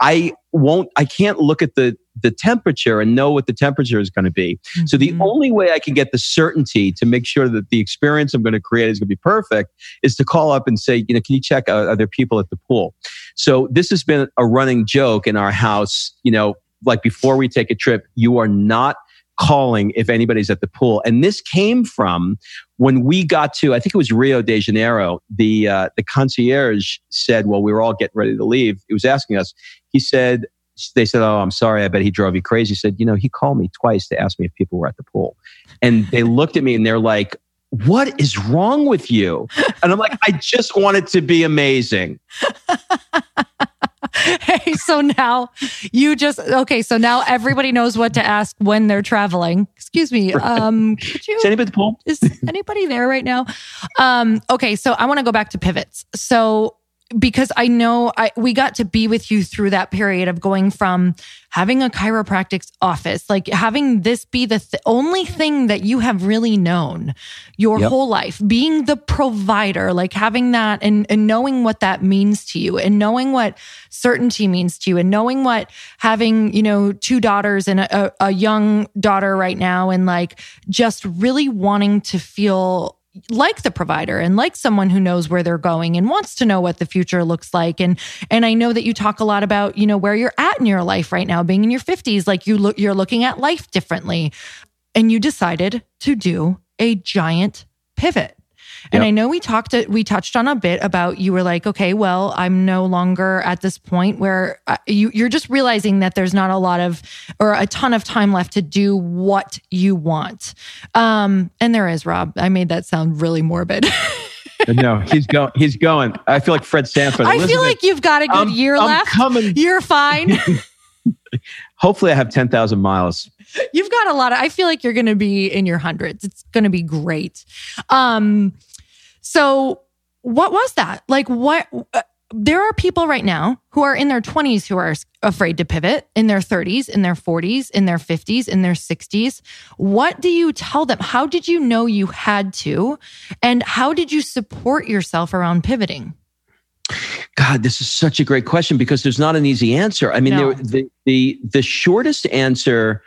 I won't, I can't look at the the temperature and know what the temperature is going to be. Mm-hmm. So the only way I can get the certainty to make sure that the experience I'm going to create is going to be perfect is to call up and say, you know, can you check, uh, are there people at the pool? So this has been a running joke in our house, you know, like before we take a trip, you are not calling if anybody's at the pool. And this came from when we got to, I think it was Rio de Janeiro, the uh, the concierge said, well, we were all getting ready to leave. He was asking us, he said, they said, oh, I'm sorry, I bet he drove you crazy. He said, you know, he called me twice to ask me if people were at the pool. And they looked at me and they're like, what is wrong with you? And I'm like, I just want it to be amazing. Hey, so now you just, okay, so now everybody knows what to ask when they're traveling. Excuse me. Um, could you, is anybody at the pool? Is anybody there right now? Um, okay, so I want to go back to pivots. So, because I know I, we got to be with you through that period of going from having a chiropractic's office, like having this be the th- only thing that you have really known your yep. whole life, being the provider, like having that and, and knowing what that means to you and knowing what certainty means to you and knowing what having, you know, two daughters and a, a young daughter right now and like just really wanting to feel like the provider and like someone who knows where they're going and wants to know what the future looks like. And, and I know that you talk a lot about, you know, where you're at in your life right now, being in your fifties, like you look, you're looking at life differently and you decided to do a giant pivot. Yep. And I know we talked, we touched on a bit about, you were like, okay, well, I'm no longer at this point where I, you, you're just realizing that there's not a lot of, or a ton of time left to do what you want. Um, and there is, Rob, I made that sound really morbid. No, he's going, he's going. I feel like Fred Sanford. I feel like you've got a good I'm, year I'm left. Coming. You're fine. Hopefully I have ten thousand miles. You've got a lot of, I feel like you're going to be in your hundreds. It's going to be great. Um, So what was that? Like what, uh, there are people right now who are in their twenties who are afraid to pivot, in their thirties, in their forties, in their fifties, in their sixties. What do you tell them? How did you know you had to? And how did you support yourself around pivoting? God, this is such a great question because there's not an easy answer. I mean, no. there, the, the the shortest answer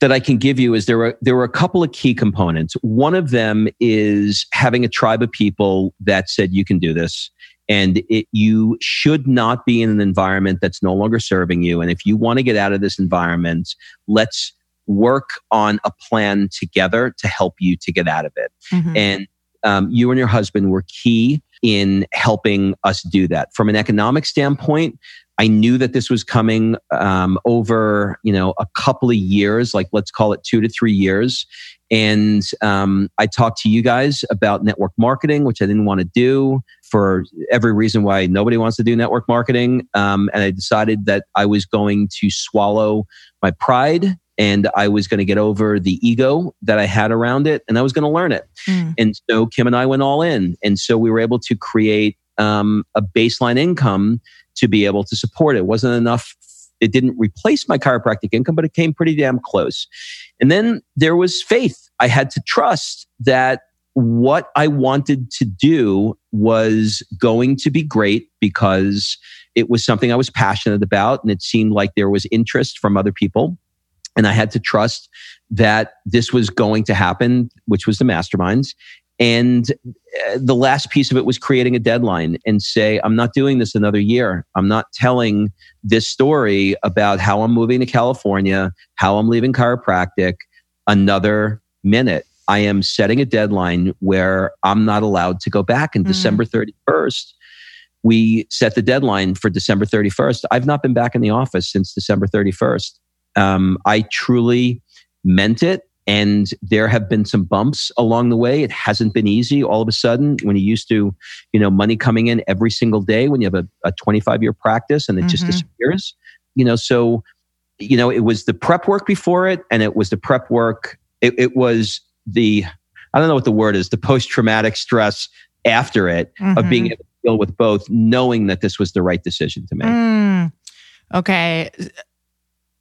that I can give you is there were there were a couple of key components. One of them is having a tribe of people that said you can do this, and it, you should not be in an environment that's no longer serving you. And if you want to get out of this environment, let's work on a plan together to help you to get out of it. Mm-hmm. And um, you and your husband were key in helping us do that. From an economic standpoint, I knew that this was coming um, over, you know, a couple of years, like let's call it two to three years. And um, I talked to you guys about network marketing, which I didn't want to do for every reason why nobody wants to do network marketing. Um, and I decided that I was going to swallow my pride and I was going to get over the ego that I had around it and I was going to learn it. Mm. And so Kim and I went all in. And so we were able to create um, a baseline income to be able to support it. It wasn't enough. It didn't replace my chiropractic income, but it came pretty damn close. And then there was faith. I had to trust that what I wanted to do was going to be great because it was something I was passionate about and it seemed like there was interest from other people. And I had to trust that this was going to happen, which was the masterminds. And the last piece of it was creating a deadline and say, I'm not doing this another year. I'm not telling this story about how I'm moving to California, how I'm leaving chiropractic another minute. I am setting a deadline where I'm not allowed to go back. And mm. December thirty-first, we set the deadline for December thirty-first. I've not been back in the office since December thirty-first. Um, I truly meant it. And there have been some bumps along the way. It hasn't been easy. All of a sudden, when you used to, you know, money coming in every single day, when you have a, a twenty-five year practice and it mm-hmm. just disappears, you know, so, you know, it was the prep work before it. And it was the prep work. It, it was the, I don't know what the word is, the post-traumatic stress after it mm-hmm. of being able to deal with both, knowing that this was the right decision to make. Mm. Okay.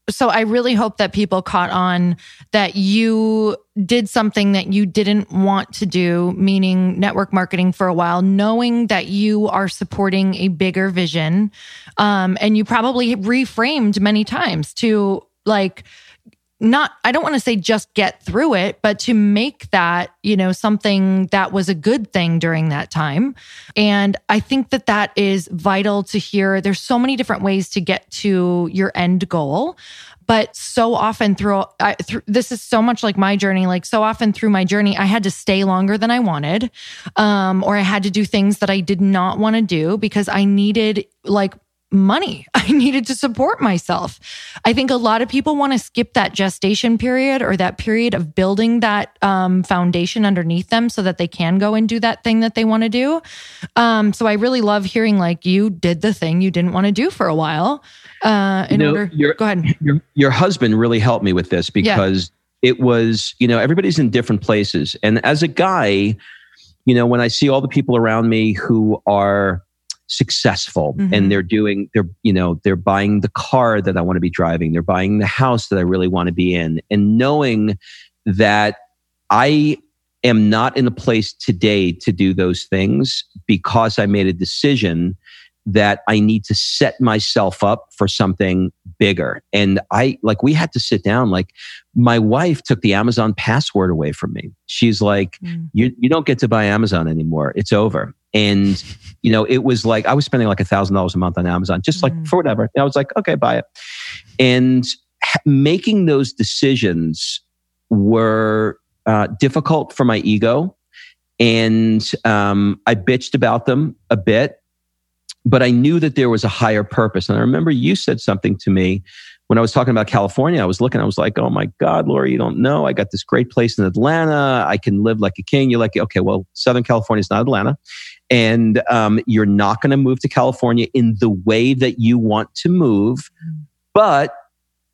So I really hope that people caught on that you did something that you didn't want to do, meaning network marketing for a while, knowing that you are supporting a bigger vision. Um, and you probably reframed many times to like, not, I don't want to say just get through it, but to make that, you know, something that was a good thing during that time. And I think that that is vital to hear. There's so many different ways to get to your end goal. But so often through, I, through, this is so much like my journey, like so often through my journey, I had to stay longer than I wanted, um, or I had to do things that I did not want to do because I needed like money. I needed to support myself. I think a lot of people want to skip that gestation period or that period of building that um, foundation underneath them so that they can go and do that thing that they want to do. Um, so I really love hearing like you did the thing you didn't want to do for a while. Uh, in no, order, your, go ahead. Your, your husband really helped me with this because yeah. it was, you know, everybody's in different places. And as a guy, you know, when I see all the people around me who are successful mm-hmm. and they're doing, they're, you know, they're buying the car that I want to be driving. They're buying the house that I really want to be in. And knowing that I am not in a place today to do those things because I made a decision that I need to set myself up for something bigger. And I, like, we had to sit down, like my wife took the Amazon password away from me. She's like, mm. you, you don't get to buy Amazon anymore. It's over. And, you know, it was like, I was spending like a thousand dollars a month on Amazon, just like mm. for whatever. And I was like, okay, buy it. And ha- making those decisions were uh, difficult for my ego. And um, I bitched about them a bit, but I knew that there was a higher purpose. And I remember you said something to me when I was talking about California. I was looking, I was like, oh my God, Lori, you don't know. I got this great place in Atlanta. I can live like a king. You're like, okay, well, Southern California is not Atlanta. And um, you're not going to move to California in the way that you want to move. But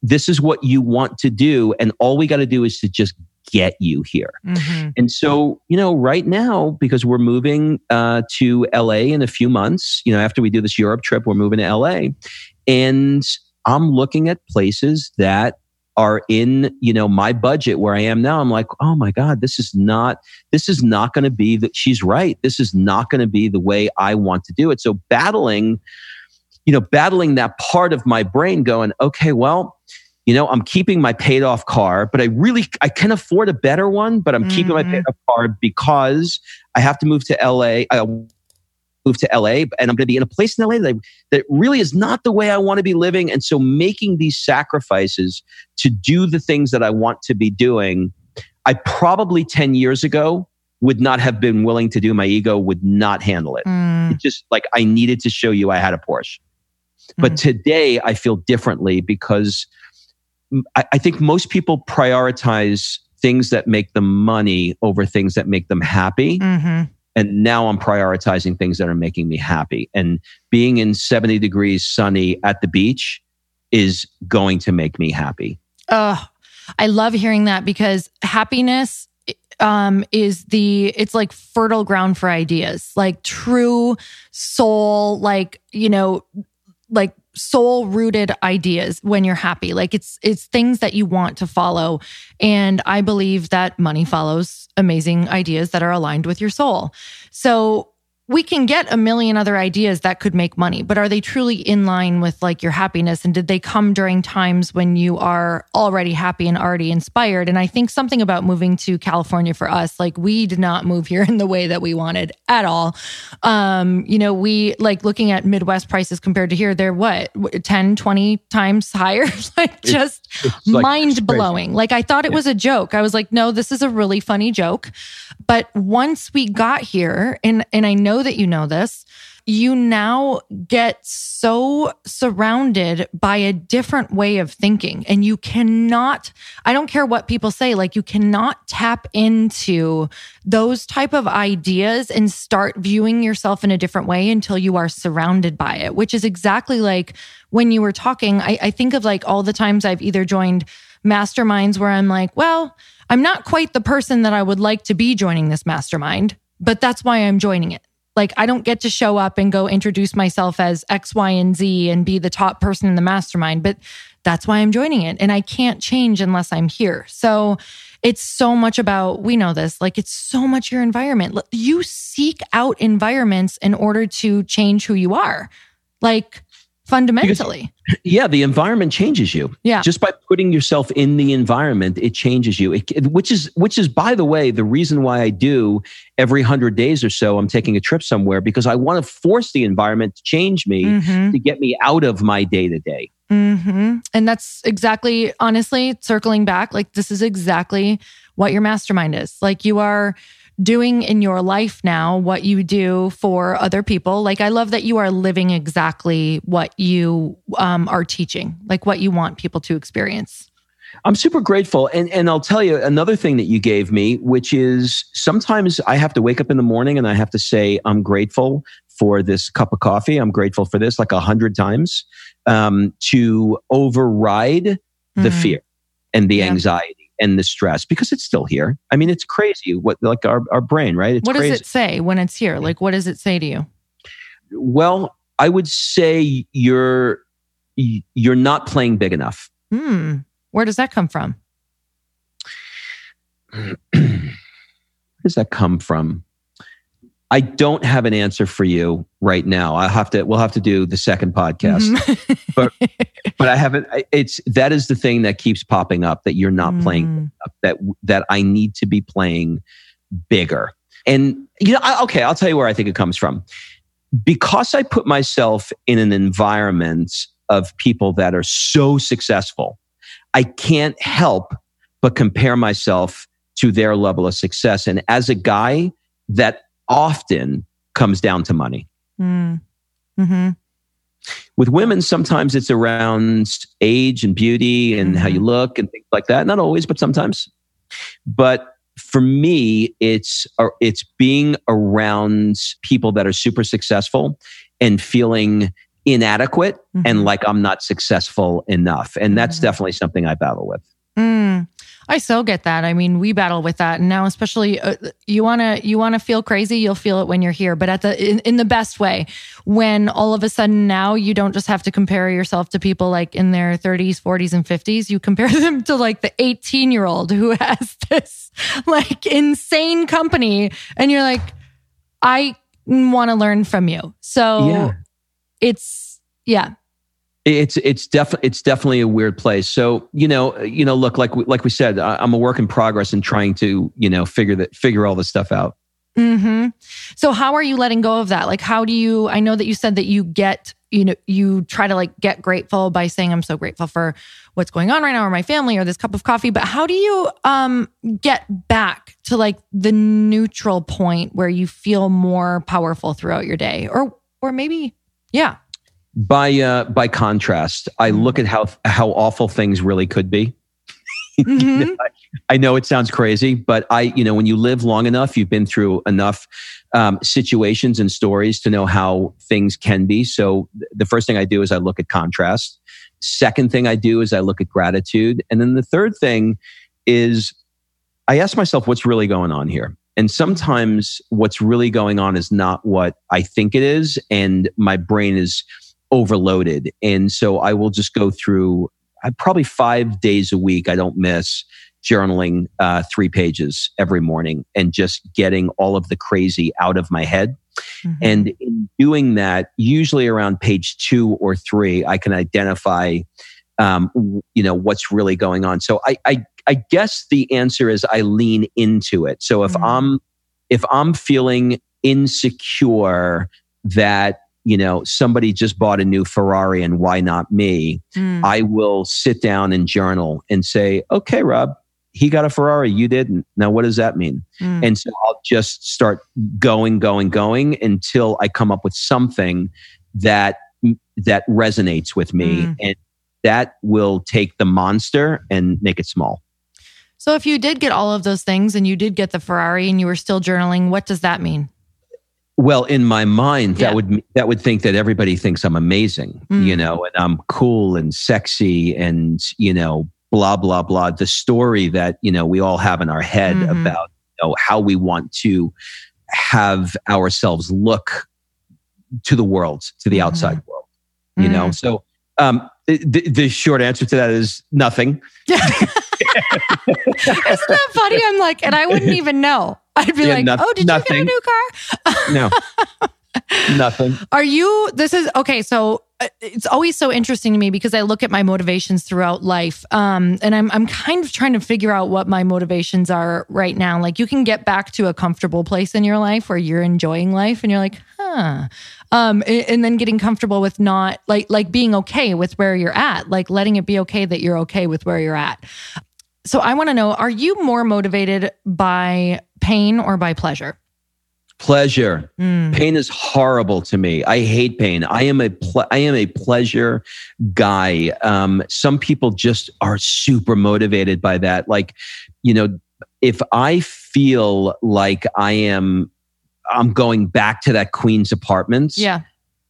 this is what you want to do. And all we got to do is to just get you here. Mm-hmm. And so, you know, right now, because we're moving uh, to L A in a few months, you know, after we do this Europe trip, we're moving to L A. And I'm looking at places that are in, you know, my budget where I am now. I'm like, oh my God, this is not, this is not going to be that. She's right. This is not going to be the way I want to do it. So battling, you know, battling that part of my brain going, okay, well, you know, I'm keeping my paid off car, but I really, I can afford a better one, but I'm mm-hmm. keeping my paid off car because I have to move to L A. I move to L A and I'm going to be in a place in L A that, I, that really is not the way I want to be living. And so making these sacrifices to do the things that I want to be doing, I probably ten years ago would not have been willing to do. My ego would not handle it. Mm. It's just like, I needed to show you I had a Porsche. But mm. today I feel differently because I, I think most people prioritize things that make them money over things that make them happy. Mm-hmm. And now I'm prioritizing things that are making me happy. And being in seventy degrees sunny at the beach is going to make me happy. Oh, I love hearing that because happiness um, is the, it's like fertile ground for ideas, like true soul, like, you know, like soul rooted ideas when you're happy. Like it's, it's things that you want to follow. And I believe that money follows amazing ideas that are aligned with your soul. So we can get a million other ideas that could make money, but are they truly in line with like your happiness? And did they come during times when you are already happy and already inspired? And I think something about moving to California for us, like we did not move here in the way that we wanted at all. Um, you know, we like looking at Midwest prices compared to here, they're what, ten, twenty times higher? Like just it's, it's mind like blowing. Crazy. Like I thought it yeah. was a joke. I was like, no, this is a really funny joke. But once we got here, and and I know that you know this, you now get so surrounded by a different way of thinking. And you cannot, I don't care what people say, like you cannot tap into those type of ideas and start viewing yourself in a different way until you are surrounded by it, which is exactly like when you were talking, I, I think of like all the times I've either joined masterminds where I'm like, well, I'm not quite the person that I would like to be joining this mastermind, but that's why I'm joining it. Like, I don't get to show up and go introduce myself as X, Y, and Z and be the top person in the mastermind, but that's why I'm joining it. And I can't change unless I'm here. So it's so much about, we know this, like it's so much your environment. You seek out environments in order to change who you are, like fundamentally. Because, yeah, the environment changes you. Yeah. Just by putting yourself in the environment, it changes you, it, which is, which is, by the way, the reason why I do every hundred days or so, I'm taking a trip somewhere because I want to force the environment to change me mm-hmm. to get me out of my day to day. And that's exactly, honestly, circling back, like this is exactly what your mastermind is. Like you are doing in your life now what you do for other people. Like I love that you are living exactly what you um, are teaching, like what you want people to experience. I'm super grateful. And and I'll tell you another thing that you gave me, which is sometimes I have to wake up in the morning and I have to say, I'm grateful for this cup of coffee. I'm grateful for this like a hundred times um, to override mm-hmm. the fear and the yeah. anxiety and the stress, because it's still here. I mean, it's crazy what like our, our brain, right? It's what does crazy. It say when it's here? Like, what does it say to you? Well, I would say you're you're not playing big enough. Hmm. Where does that come from? Where does that come from? I don't have an answer for you right now. I have to. We'll have to do the second podcast, mm-hmm. but but I haven't. It's that is the thing that keeps popping up, that you're not mm. playing that that I need to be playing bigger. And you know, I, okay, I'll tell you where I think it comes from. Because I put myself in an environment of people that are so successful, I can't help but compare myself to their level of success. And as a guy, that often comes down to money. Mm. Mm-hmm. With women, sometimes it's around age and beauty and mm-hmm. how you look and things like that. Not always, but sometimes. But for me, it's it's being around people that are super successful and feeling inadequate mm-hmm. and like I'm not successful enough. And that's mm-hmm. definitely something I battle with. Mm. I so get that. I mean, we battle with that, and now especially uh, you want to you want to feel crazy, you'll feel it when you're here, but at the in, in the best way, when all of a sudden now you don't just have to compare yourself to people like in their thirties, forties, and fifties, you compare them to like the eighteen-year-old who has this like insane company and you're like, I want to learn from you. So yeah. it's yeah. It's it's definitely it's definitely a weird place. So you know you know look like we, like we said, I, I'm a work in progress in trying to you know figure that figure all this stuff out. Mm-hmm. So how are you letting go of that? Like, how do you? I know that you said that you get you know you try to like get grateful by saying I'm so grateful for what's going on right now, or my family, or this cup of coffee. But how do you um get back to like the neutral point where you feel more powerful throughout your day, or or maybe yeah. By uh, by contrast, I look at how how awful things really could be. Mm-hmm. I know it sounds crazy, but I, you know, when you live long enough, you've been through enough um, situations and stories to know how things can be. So th- the first thing I do is I look at contrast. Second thing I do is I look at gratitude, and then the third thing is I ask myself, what's really going on here? And sometimes what's really going on is not what I think it is, and my brain is overloaded. And so I will just go through I probably five days a week, I don't miss, journaling uh, three pages every morning and just getting all of the crazy out of my head. Mm-hmm. And in doing that, usually around page two or three, I can identify um, you know, what's really going on. So I, I, I guess the answer is I lean into it. So if mm-hmm. I'm if I'm feeling insecure that you know, somebody just bought a new Ferrari and why not me? Mm. I will sit down and journal and say, okay, Rob, he got a Ferrari, you didn't. Now, what does that mean? Mm. And so I'll just start going, going, going until I come up with something that that resonates with me. Mm. And that will take the monster and make it small. So if you did get all of those things and you did get the Ferrari and you were still journaling, what does that mean? Well, in my mind, that yeah. would that would think that everybody thinks I'm amazing, mm. you know, and I'm cool and sexy and, you know, blah, blah, blah. The story that, you know, we all have in our head mm-hmm. about you know, how we want to have ourselves look to the world, to the mm-hmm. outside world, you mm-hmm. know. So um, the, the short answer to that is nothing. Isn't that funny? I'm like, and I wouldn't even know. I'd be yeah, like, no, oh, did nothing. You get a new car? No, nothing. Are you, this is, okay, so uh, it's always so interesting to me because I look at my motivations throughout life um, and I'm I'm kind of trying to figure out what my motivations are right now. Like you can get back to a comfortable place in your life where you're enjoying life and you're like, huh. Um, and, and then getting comfortable with not, like like being okay with where you're at, like letting it be okay that you're okay with where you're at. So I want to know, are you more motivated by pain or by pleasure? Pleasure. Mm. Pain is horrible to me. I hate pain. I am a ple- I am a pleasure guy. Um, some people just are super motivated by that. Like, you know, if I feel like I am, I'm going back to that Queen's apartments. Yeah.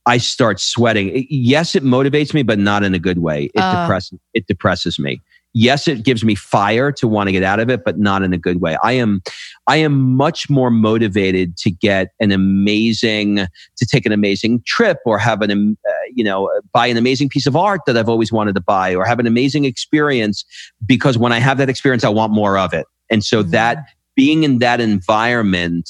I start sweating. Yes, it motivates me, but not in a good way. It uh. depresses. It depresses me. Yes, it gives me fire to want to get out of it, but not in a good way. I am, I am much more motivated to get an amazing, to take an amazing trip, or have an, um, uh, you know, buy an amazing piece of art that I've always wanted to buy, or have an amazing experience. Because when I have that experience, I want more of it, and so mm-hmm. that being in that environment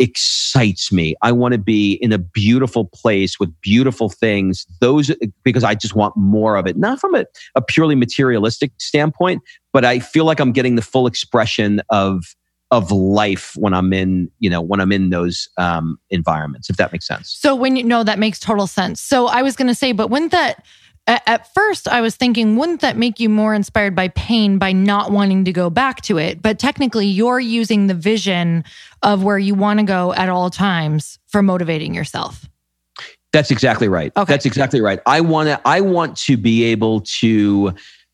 excites me. I want to be in a beautiful place with beautiful things. Those, because I just want more of it, not from a, a purely materialistic standpoint, but I feel like I'm getting the full expression of of life when I'm in, you know, when I'm in those um, environments. If that makes sense. So when you know that makes total sense. So I was going to say, but wouldn't that at first I was thinking, wouldn't that make you more inspired by pain by not wanting to go back to it? But technically you're using the vision of where you want to go at all times for motivating yourself. That's exactly right. Okay. That's exactly right. I want to, I want to be able to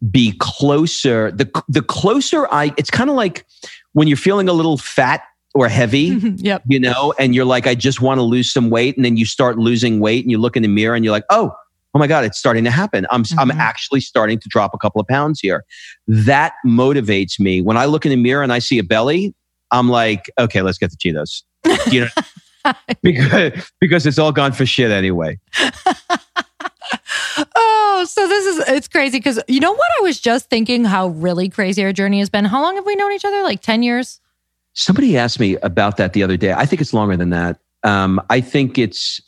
be closer. The, the closer I, it's kind of like when you're feeling a little fat or heavy, yep. you know, and you're like, I just want to lose some weight. And then you start losing weight and you look in the mirror and you're like, oh, Oh my God, it's starting to happen. I'm mm-hmm. I'm actually starting to drop a couple of pounds here. That motivates me. When I look in the mirror and I see a belly, I'm like, okay, let's get the Cheetos. You know, because, because it's all gone for shit anyway. Oh, so this is, it's crazy because you know what? I was just thinking how really crazy our journey has been. How long have we known each other? Like ten years? Somebody asked me about that the other day. I think it's longer than that. Um, I think it's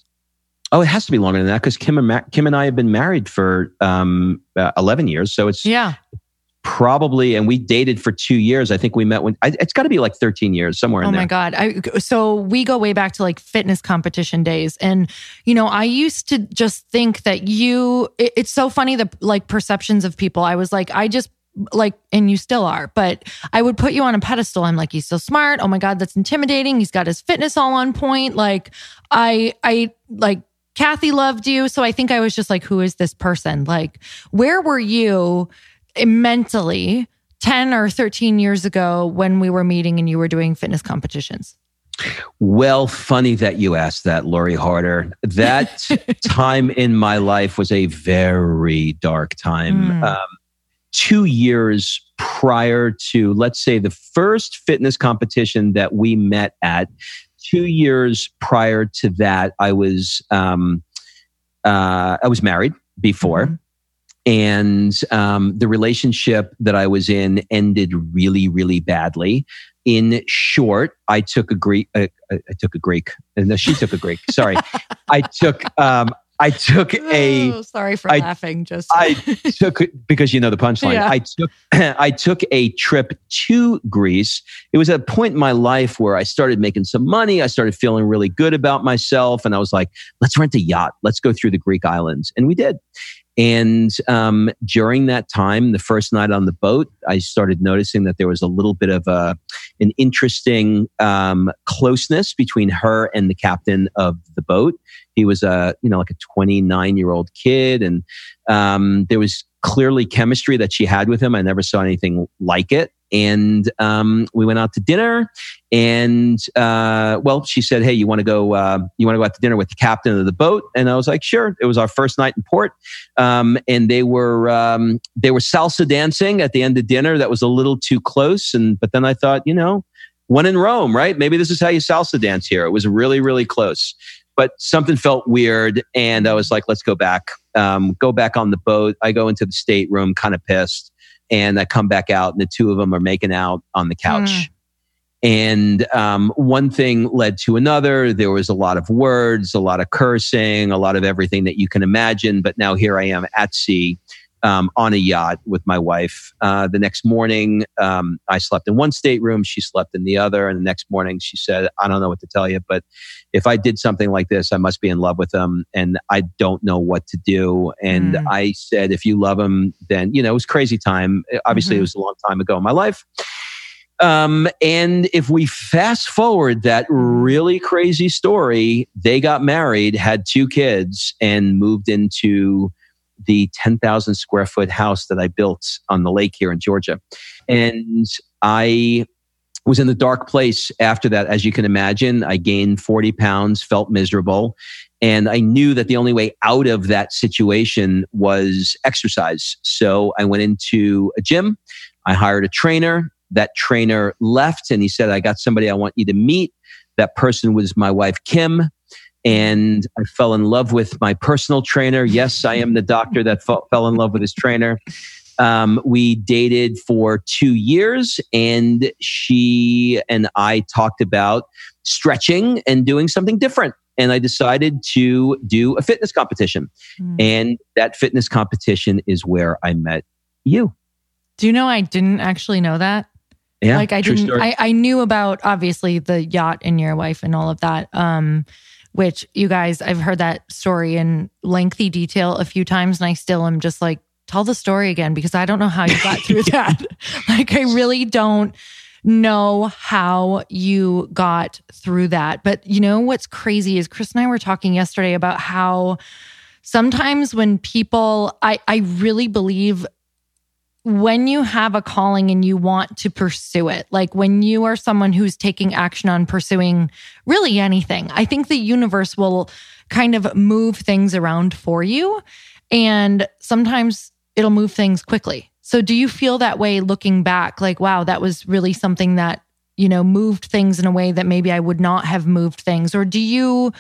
Oh, it has to be longer than that because Kim and Ma- Kim and I have been married for um, uh, eleven years. So it's yeah. probably, and we dated for two years. I think we met when, I, it's got to be like thirteen years, somewhere in there. Oh my God. I, so we go way back to like fitness competition days. And, you know, I used to just think that you, it, it's so funny, the like perceptions of people. I was like, I just, like, and you still are, but I would put you on a pedestal. I'm like, he's so smart. Oh my God, that's intimidating. He's got his fitness all on point. Like I, I like Kathy loved you. So I think I was just like, who is this person? Like, where were you mentally ten or thirteen years ago when we were meeting and you were doing fitness competitions? Well, funny that you asked that, Lori Harder. That time in my life was a very dark time. Mm. Um, Two years prior to, let's say, the first fitness competition that we met at, two years prior to that, I was um, uh, I was married before, mm-hmm. and um, the relationship that I was in ended really, really badly. In short, I took a Greek. Uh, I took a Greek. No, she took a Greek. Sorry, I took. Um, I took a. Oh, sorry for I, laughing. Just I took because you know the punchline. Yeah. I took I took a trip to Greece. It was at a point in my life where I started making some money. I started feeling really good about myself, and I was like, "Let's rent a yacht. Let's go through the Greek islands," and we did. And um, during that time, the first night on the boat, I started noticing that there was a little bit of a, an interesting um, closeness between her and the captain of the boat. He was a, you know, like a twenty-nine-year-old kid, and um, there was clearly chemistry that she had with him. I never saw anything like it. And um, we went out to dinner, and uh, well, she said, "Hey, you want to go? Uh, you want to go out to dinner with the captain of the boat?" And I was like, "Sure." It was our first night in port, um, and they were um, they were salsa dancing at the end of dinner. That was a little too close, and but then I thought, you know, when in Rome, right? Maybe this is how you salsa dance here. It was really, really close, but something felt weird, and I was like, "Let's go back, um, go back on the boat." I go into the stateroom, kind of pissed. And I come back out, and the two of them are making out on the couch. Mm. And um, one thing led to another. There was a lot of words, a lot of cursing, a lot of everything that you can imagine. But now here I am at sea um, on a yacht with my wife. Uh, the next morning, um, I slept in one stateroom. She slept in the other. And the next morning, she said, "I don't know what to tell you, but if I did something like this, I must be in love with him, and I don't know what to do." And mm. I said, "If you love him, then," you know, it was crazy time. Obviously, mm-hmm. it was a long time ago in my life. Um, and if we fast forward that really crazy story, they got married, had two kids, and moved into the ten thousand square foot house that I built on the lake here in Georgia. And I was in the dark place after that. As you can imagine, I gained forty pounds, felt miserable. And I knew that the only way out of that situation was exercise. So I went into a gym. I hired a trainer. That trainer left, and he said, "I got somebody I want you to meet." That person was my wife, Kim. And I fell in love with my personal trainer. Yes, I am the doctor that fell, fell in love with his trainer. Um, we dated for two years, and she and I talked about stretching and doing something different. And I decided to do a fitness competition. Mm. And that fitness competition is where I met you. Do you know I didn't actually know that? Yeah, like I didn't. I, I knew about obviously the yacht and your wife and all of that. Um, which you guys, I've heard that story in lengthy detail a few times, and I still am just like, tell the story again, because I don't know how you got through that. Like, I really don't know how you got through that. But you know what's crazy is Chris and I were talking yesterday about how sometimes when people, I, I really believe when you have a calling and you want to pursue it, like when you are someone who's taking action on pursuing really anything, I think the universe will kind of move things around for you. And sometimes it'll move things quickly. So do you feel that way looking back? Like, wow, that was really something that, you know, moved things in a way that maybe I would not have moved things. Or do you,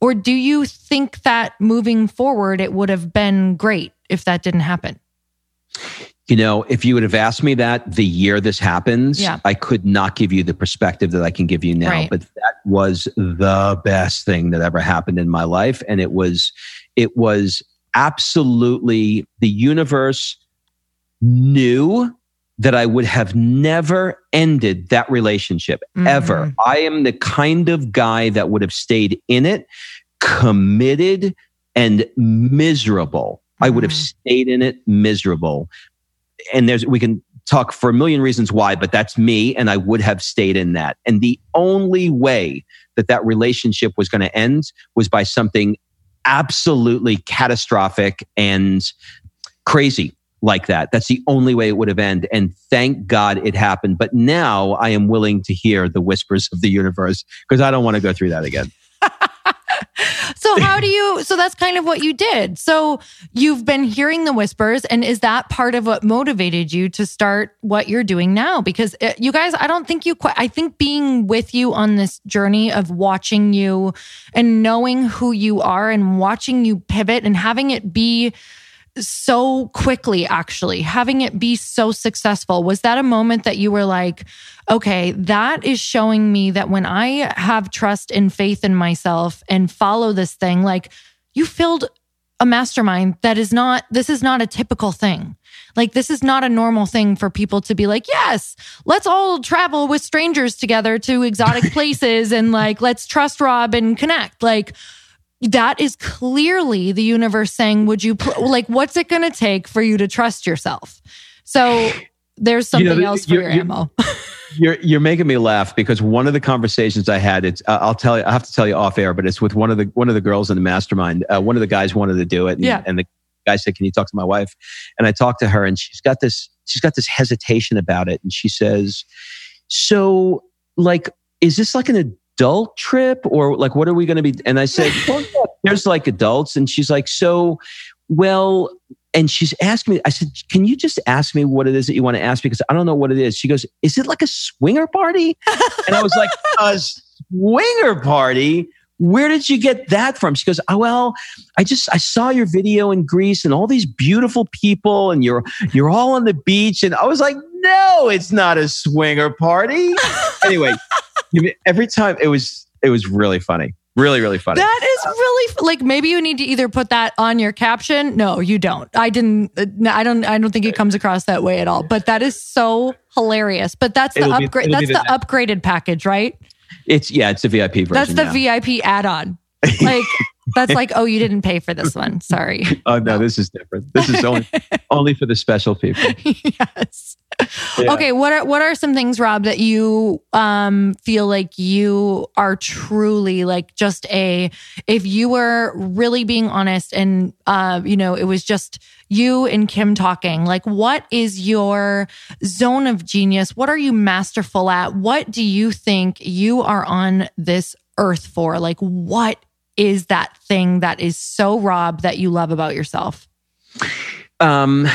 or do you think that moving forward, it would have been great if that didn't happen? You know, if you would have asked me that the year this happens, yeah. I could not give you the perspective that I can give you now. Right. But that was the best thing that ever happened in my life. And it was, it was absolutely, the universe knew that I would have never ended that relationship, mm-hmm. ever. I am the kind of guy that would have stayed in it, committed and miserable. Mm-hmm. I would have stayed in it miserable. And there's, we can talk for a million reasons why, but that's me, and I would have stayed in that. And the only way that that relationship was going to end was by something absolutely catastrophic and crazy like that. That's the only way it would have ended. And thank God it happened. But now I am willing to hear the whispers of the universe because I don't want to go through that again. So how do you, so that's kind of what you did. So you've been hearing the whispers, and is that part of what motivated you to start what you're doing now? Because it, you guys, I don't think you quite, I think being with you on this journey of watching you and knowing who you are and watching you pivot and having it be so quickly, actually, having it be so successful, was that a moment that you were like, okay, that is showing me that when I have trust and faith in myself and follow this thing, like you filled a mastermind that is not, this is not a typical thing. Like, this is not a normal thing for people to be like, yes, let's all travel with strangers together to exotic places and like, let's trust Rob and connect. Like, that is clearly the universe saying, would you, pl- like, what's it going to take for you to trust yourself? So there's something you know, else for your ammo. you're, you're making me laugh because one of the conversations I had, it's, uh, I'll tell you, I have to tell you off air, but it's with one of the, one of the girls in the mastermind. Uh, one of the guys wanted to do it. And, yeah. and the guy said, can you talk to my wife? And I talked to her, and she's got this, she's got this hesitation about it. And she says, so like, is this like an ad- adult trip, or like, what are we going to be? And I said, well, yeah, there's like adults. And she's like, so, well, and she's asked me, I said, can you just ask me what it is that you want to ask me? Because I don't know what it is. She goes, is it like a swinger party? And I was like, a swinger party? Where did you get that from? She goes, oh, well, I just, I saw your video in Greece and all these beautiful people and you're, you're all on the beach. And I was like, no, it's not a swinger party. Anyway. Every time it was, it was really funny. Really, really funny. That is really like, maybe you need to either put that on your caption. No, you don't. I didn't, I don't, I don't think it comes across that way at all, but that is so hilarious. But that's the upgrade. That's the upgraded package, right? It's yeah, it's a V I P version. That's the V I P add-on. Like that's like, oh, you didn't pay for this one. Sorry. Oh no, no, this is different. This is only, only for the special people. Yes. Yeah. Okay, what are what are some things, Rob, that you um, feel like you are truly like just a, if you were really being honest and, uh, you know, it was just you and Kim talking, like what is your zone of genius? What are you masterful at? What do you think you are on this earth for? Like what is that thing that is so Rob that you love about yourself? Um.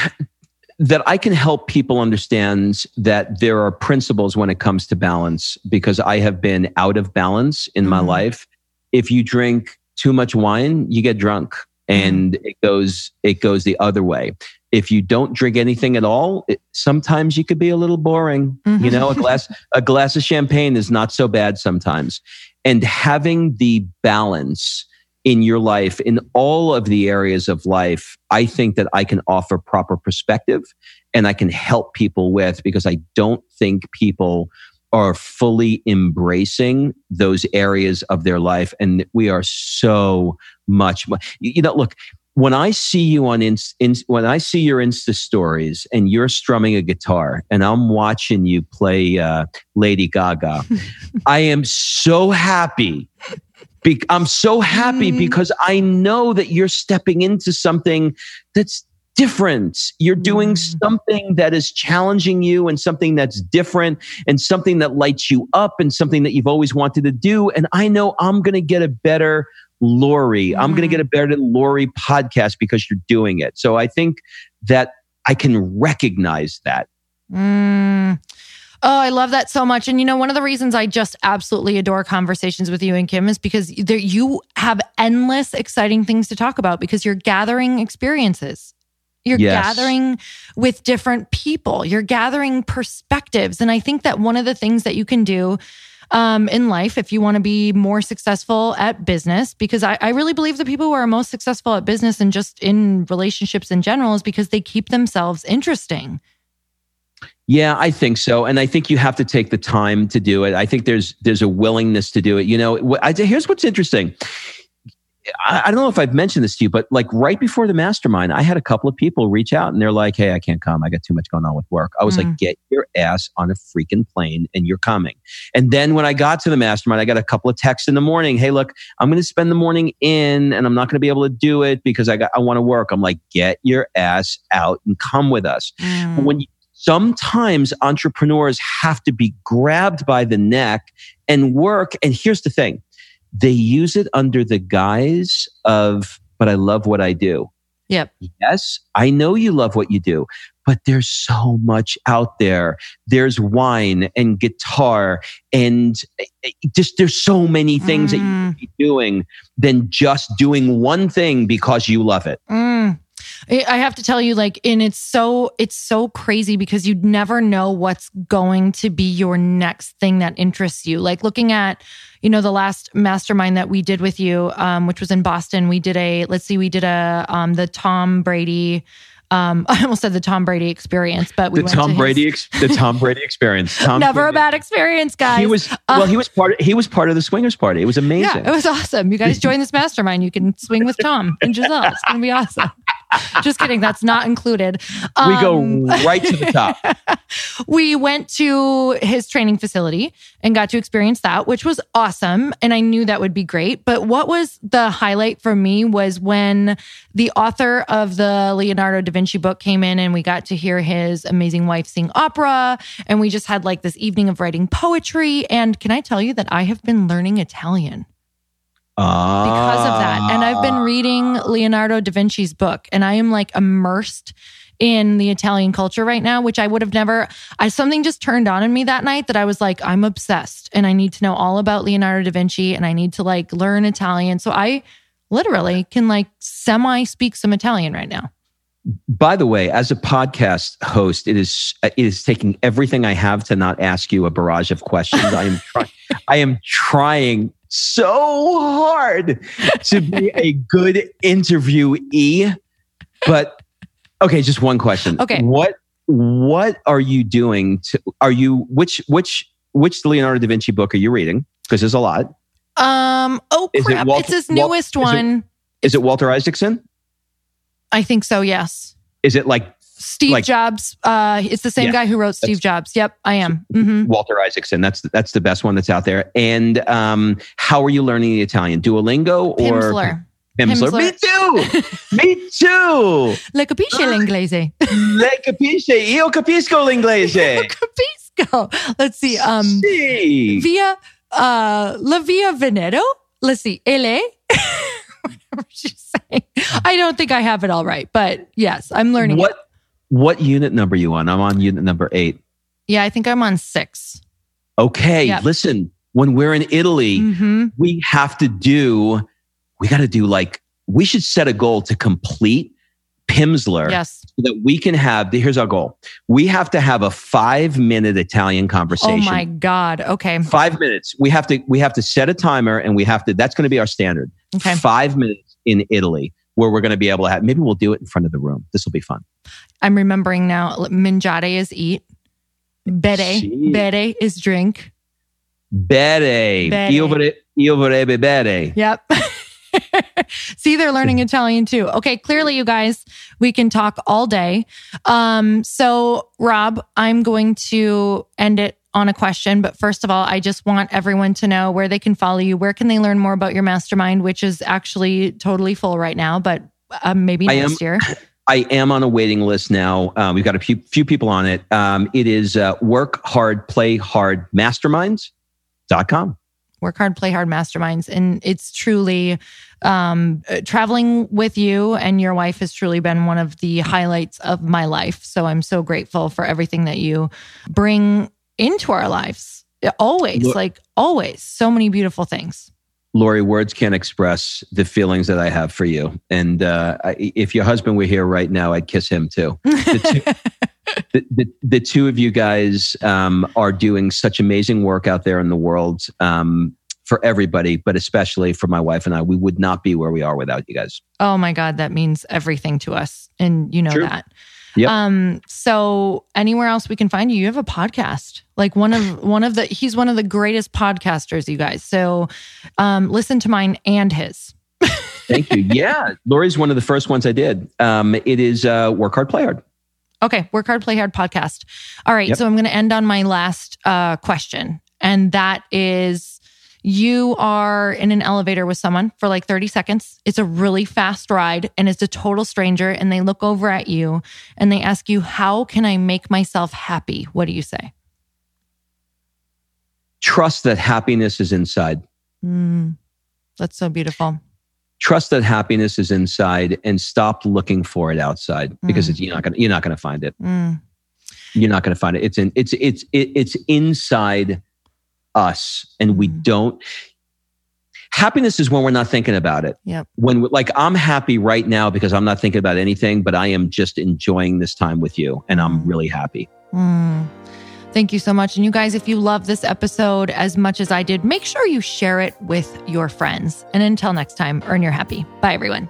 That I can help people understand that there are principles when it comes to balance, because I have been out of balance in mm-hmm. my life. If you drink too much wine, you get drunk and mm-hmm. it goes, it goes the other way. If you don't drink anything at all, it, sometimes you could be a little boring. Mm-hmm. You know, a glass, a glass of champagne is not so bad sometimes. And having the balance in your life, in all of the areas of life, I think that I can offer proper perspective and I can help people with, because I don't think people are fully embracing those areas of their life. And we are so much, you know, look, when I see you on, in, in, when I see your Insta stories and you're strumming a guitar and I'm watching you play uh, Lady Gaga, I am so happy. Be- I'm so happy mm. because I know that you're stepping into something that's different. You're doing mm. something that is challenging you and something that's different and something that lights you up and something that you've always wanted to do. And I know I'm going to get a better Lori. Mm. I'm going to get a better Lori podcast because you're doing it. So I think that I can recognize that. Mm. Oh, I love that so much. And you know, one of the reasons I just absolutely adore conversations with you and Kim is because there, you have endless exciting things to talk about because you're gathering experiences. You're yes. gathering with different people. You're gathering perspectives. And I think that one of the things that you can do um, in life, if you want to be more successful at business, because I, I really believe the people who are most successful at business and just in relationships in general is because they keep themselves interesting. Yeah, I think so. And I think you have to take the time to do it. I think there's there's a willingness to do it. You know, I, here's what's interesting. I don't know if I've mentioned this to you, but like right before the mastermind, I had a couple of people reach out and they're like, hey, I can't come. I got too much going on with work. I was mm. like, get your ass on a freaking plane and you're coming. And then when I got to the mastermind, I got a couple of texts in the morning. Hey, look, I'm going to spend the morning in and I'm not going to be able to do it because I got I want to work. I'm like, get your ass out and come with us. Mm. When you, sometimes entrepreneurs have to be grabbed by the neck and work. And here's the thing. They use it under the guise of, but I love what I do. Yep. Yes, I know you love what you do, but there's so much out there. There's wine and guitar and just there's so many things mm. that you could be doing than just doing one thing because you love it. Mm. I have to tell you, like, and it's so, it's so crazy because you never know what's going to be your next thing that interests you. Like looking at, you know, the last mastermind that we did with you, um, which was in Boston, we did a, let's see, we did a, um, the Tom Brady, um, I almost said the Tom Brady experience, but we the went Tom to Brady, his... ex- the Tom Brady experience, Tom never Brady. A bad experience, guys. He was, um, well, he was part, of, he was part of the swingers party. It was amazing. Yeah, it was awesome. You guys join this mastermind. You can swing with Tom and Giselle. It's going to be awesome. Just kidding. That's not included. Um, we go right to the top. We went to his training facility and got to experience that, which was awesome. And I knew that would be great. But what was the highlight for me was when the author of the Leonardo da Vinci book came in and we got to hear his amazing wife sing opera. And we just had like this evening of writing poetry. And can I tell you that I have been learning Italian? Uh, because of that. And I've been reading Leonardo da Vinci's book and I am like immersed in the Italian culture right now, which I would have never, I, something just turned on in me that night that I was like, I'm obsessed and I need to know all about Leonardo da Vinci and I need to like learn Italian. So I literally can like semi speak some Italian right now. By the way, as a podcast host, it is it is taking everything I have to not ask you a barrage of questions. I am try- I am trying so hard to be a good interviewee, but okay, just one question. Okay, what what are you doing? To, are you which which which Leonardo da Vinci book are you reading? Because there's a lot. Um. Oh crap! It Walter, it's his newest Wal- one. Is it, is it Walter Isaacson? I think so. Yes. Is it like Steve like, Jobs? Uh, it's the same yeah, guy who wrote Steve Jobs. Yep, I am. Mm-hmm. Walter Isaacson. That's that's the best one that's out there. And um, how are you learning the Italian? Duolingo or Pimsleur? Pimsleur. Pimsleur. Me too. Me too. Le capisce l'inglese. Le capisce. Io capisco l'inglese. Io capisco. Let's see. Um, si. Via uh, La Via Veneto. Let's see. L A. Whatever she's saying. I don't think I have it all right, but yes, I'm learning. What it. What unit number are you on? I'm on unit number eight. Yeah, I think I'm on six. Okay, yep. Listen, when we're in Italy, mm-hmm. we have to do, we got to do like, we should set a goal to complete Pimsleur. Yes. So that we can have, here's our goal. We have to have a five minute Italian conversation. Oh my God. Okay. Five minutes. We have to, we have to set a timer and we have to, that's going to be our standard. Okay. Five minutes in Italy where we're going to be able to have, maybe we'll do it in front of the room. This will be fun. I'm remembering now, mangiare is eat. Bere, bere is drink. Bere. Bere. Io vorrei, io vorrei bere. Yep. See, they're learning Italian too. Okay, clearly, you guys, we can talk all day. Um, so, Rob, I'm going to end it on a question. But first of all, I just want everyone to know where they can follow you. Where can they learn more about your mastermind, which is actually totally full right now, but uh, maybe I next am, year. I am on a waiting list now. Um, we've got a few, few people on it. Um, it is uh, Work Hard, Play Hard, masterminds dot com. Work Hard, Play Hard, Masterminds. And it's truly um, traveling with you and your wife has truly been one of the highlights of my life. So I'm so grateful for everything that you bring into our lives. Always, like always, so many beautiful things. Lori, words can't express the feelings that I have for you. And uh, I, if your husband were here right now, I'd kiss him too. The two, the, the, the two of you guys um, are doing such amazing work out there in the world um, for everybody, but especially for my wife and I. We would not be where we are without you guys. Oh my God, that means everything to us. And you know True. That. Yep. Um, so anywhere else we can find you, you have a podcast, like one of, one of the, he's one of the greatest podcasters, you guys. So, um, listen to mine and his. Thank you. Yeah. Lori's one of the first ones I did. Um, it is, uh, Work Hard, Play Hard. Okay. Work Hard, Play Hard podcast. All right. Yep. So I'm going to end on my last, uh, question. And that is, you are in an elevator with someone for like thirty seconds. It's a really fast ride and it's a total stranger. And they look over at you and they ask you, how can I make myself happy? What do you say? Trust that happiness is inside. Mm, that's so beautiful. Trust that happiness is inside and stop looking for it outside mm. because it's, you're not going to, you're not going to find it. Mm. You're not going to find it. It's in, it's, it's, it, it's inside us. And we don't, happiness is when we're not thinking about it. Yep. When we, like I'm happy right now because I'm not thinking about anything, but I am just enjoying this time with you and I'm really happy. Mm. Thank you so much. And you guys, if you love this episode as much as I did, make sure you share it with your friends. And until next time, earn your happy. Bye everyone.